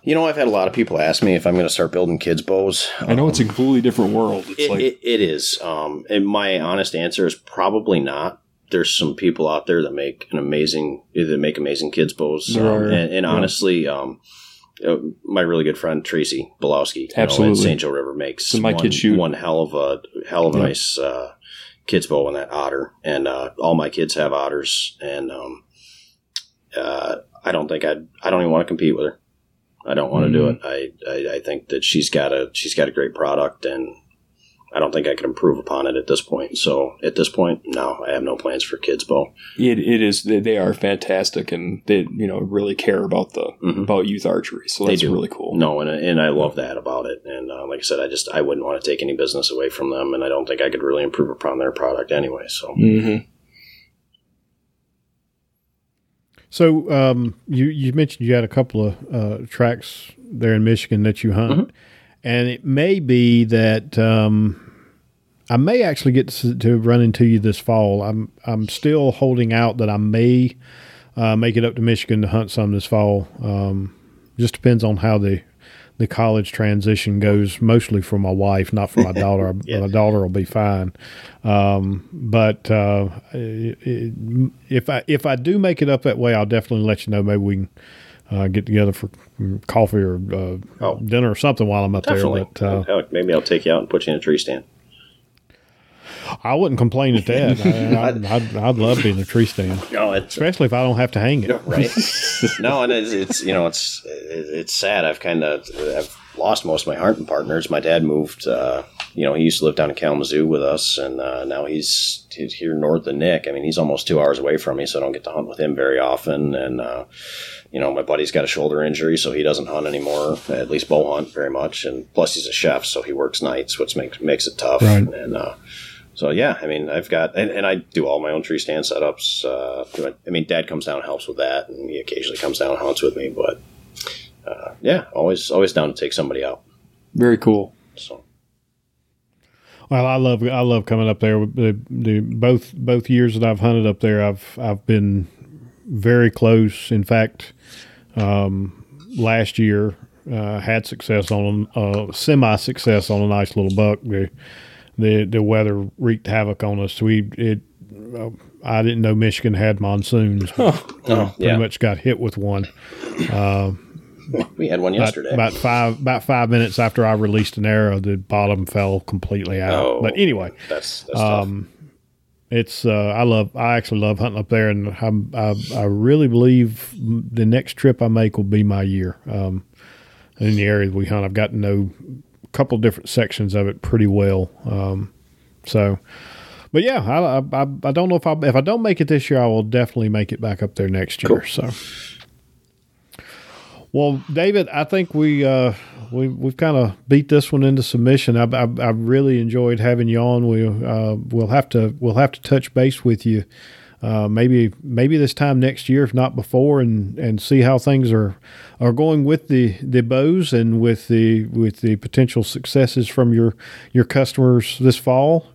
You know, I've had a lot of people ask me if I'm going to start building kids' bows. Um, I know it's a completely different world. It's it, like- it, it is. Um, and my honest answer is probably not. There's some people out there that make an amazing, that make amazing kids' bows. Um, are, and and yeah. honestly, um, uh, my really good friend, Tracy Blowski, absolutely, know, in Saint Joe River makes so my one, kids shoot. one hell of a, hell of a yeah. nice uh, kids' bow on that otter. And uh, all my kids have otters. And um, uh, I don't think I'd, I don't even want to compete with her. I don't want to mm-hmm. do it. I, I I think that she's got a she's got a great product, and I don't think I can improve upon it at this point. So at this point, no, I have no plans for kids' bow. It it is they are fantastic, and they you know really care about the mm-hmm. about youth archery. So that's really cool. No, and and I love that about it. And uh, like I said, I just I wouldn't want to take any business away from them, and I don't think I could really improve upon their product anyway. So. Mm-hmm. So um, you, you mentioned you had a couple of uh, tracks there in Michigan that you hunt, mm-hmm. and it may be that um, I may actually get to, to run into you this fall. I'm I'm still holding out that I may uh, make it up to Michigan to hunt some this fall. Um, just depends on how the the college transition goes, mostly for my wife, not for my daughter. yeah. My daughter will be fine. Um, but uh, it, if I if I do make it up that way, I'll definitely let you know. Maybe we can uh, get together for coffee or uh, oh, dinner or something while I'm up definitely. there. But, uh, maybe I'll take you out and put you in a tree stand. I wouldn't complain at that. I, I'd, I'd, I'd love being a tree stand. No, it's, especially if I don't have to hang it. No, right. no, and it's, it's you know it's it's sad. I've kind of I've lost most of my hunting partners. My dad moved. Uh, you know, he used to live down in Kalamazoo with us, and uh, now he's, he's here north of Nick. I mean, he's almost two hours away from me, so I don't get to hunt with him very often. And uh, you know, my buddy's got a shoulder injury, so he doesn't hunt anymore. At least bow hunt very much. And plus, he's a chef, so he works nights, which makes makes it tough. Right. And uh, So, yeah, I mean, I've got, and, and I do all my own tree stand setups. Uh, I mean, Dad comes down and helps with that, and he occasionally comes down and hunts with me. But, uh, yeah, always always down to take somebody out. Very cool. So, well, I love I love coming up there. The, the, both both years that I've hunted up there, I've I've been very close. In fact, um, last year uh, had success on uh, semi success on a nice little buck. The, The the weather wreaked havoc on us. We it uh, I didn't know Michigan had monsoons. But, oh, uh, pretty yeah. much got hit with one. Uh, we had one about, yesterday. About five about five minutes after I released an arrow, the bottom fell completely out. Oh, but anyway, that's, that's um, tough. It's uh, I love I actually love hunting up there, and I'm, I I really believe the next trip I make will be my year. Um, in the area that we hunt, I've got no. couple different sections of it pretty well. Um, so, but yeah, I, I, I don't know if I, if I don't make it this year, I will definitely make it back up there next year. Cool. So, well, David, I think we, uh, we, we've kind of beat this one into submission. I, I, I really enjoyed having you on. We, uh, we'll have to, we'll have to touch base with you. Uh, maybe, maybe this time next year, if not before, and, and see how things are, are going with the, the bows and with the with the potential successes from your, your customers this fall,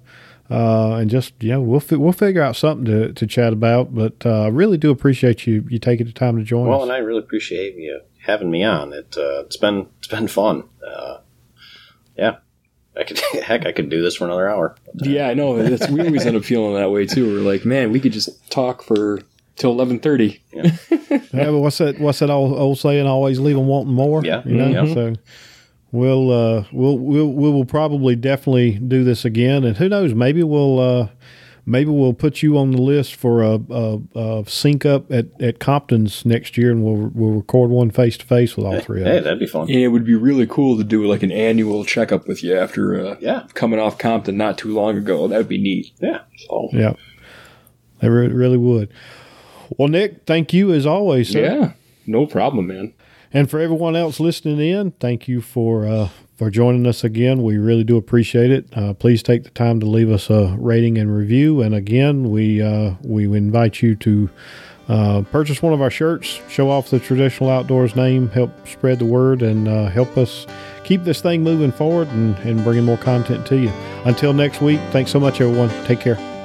uh, and just yeah, we'll fi- we'll figure out something to, to chat about. But I uh, really do appreciate you you taking the time to join. Well, us. and I really appreciate you having me on. It uh, it's been it's been fun. Uh, yeah. I could, heck, I could do this for another hour. Yeah, I know. That's, we always end up feeling that way too. We're like, man, we could just talk for till eleven thirty. Yeah. yeah, but what's that? What's that old, old saying? Always leave them wanting more. Yeah, you know. Mm-hmm. So we'll, uh, we'll we'll we will probably definitely do this again, and who knows? Maybe we'll uh, maybe we'll put you on the list for a, a, a sync up at, at Compton's next year, and we'll we'll record one face to face with all three of us. Hey, that'd be fun. And it would be really cool to do like an annual checkup with you after uh, yeah. coming off Compton not too long ago. That'd be neat. Yeah. So. Yeah. It re- really would. Well, Nick, thank you as always, sir. Yeah. No problem, man. And for everyone else listening in, thank you for uh, for joining us again. We really do appreciate it. Uh, please take the time to leave us a rating and review. And again, we uh, we invite you to Uh, purchase one of our shirts, show off the Traditional Outdoors name, help spread the word, and uh, help us keep this thing moving forward and, and bringing more content to you. Until next week, thanks so much, everyone. Take care.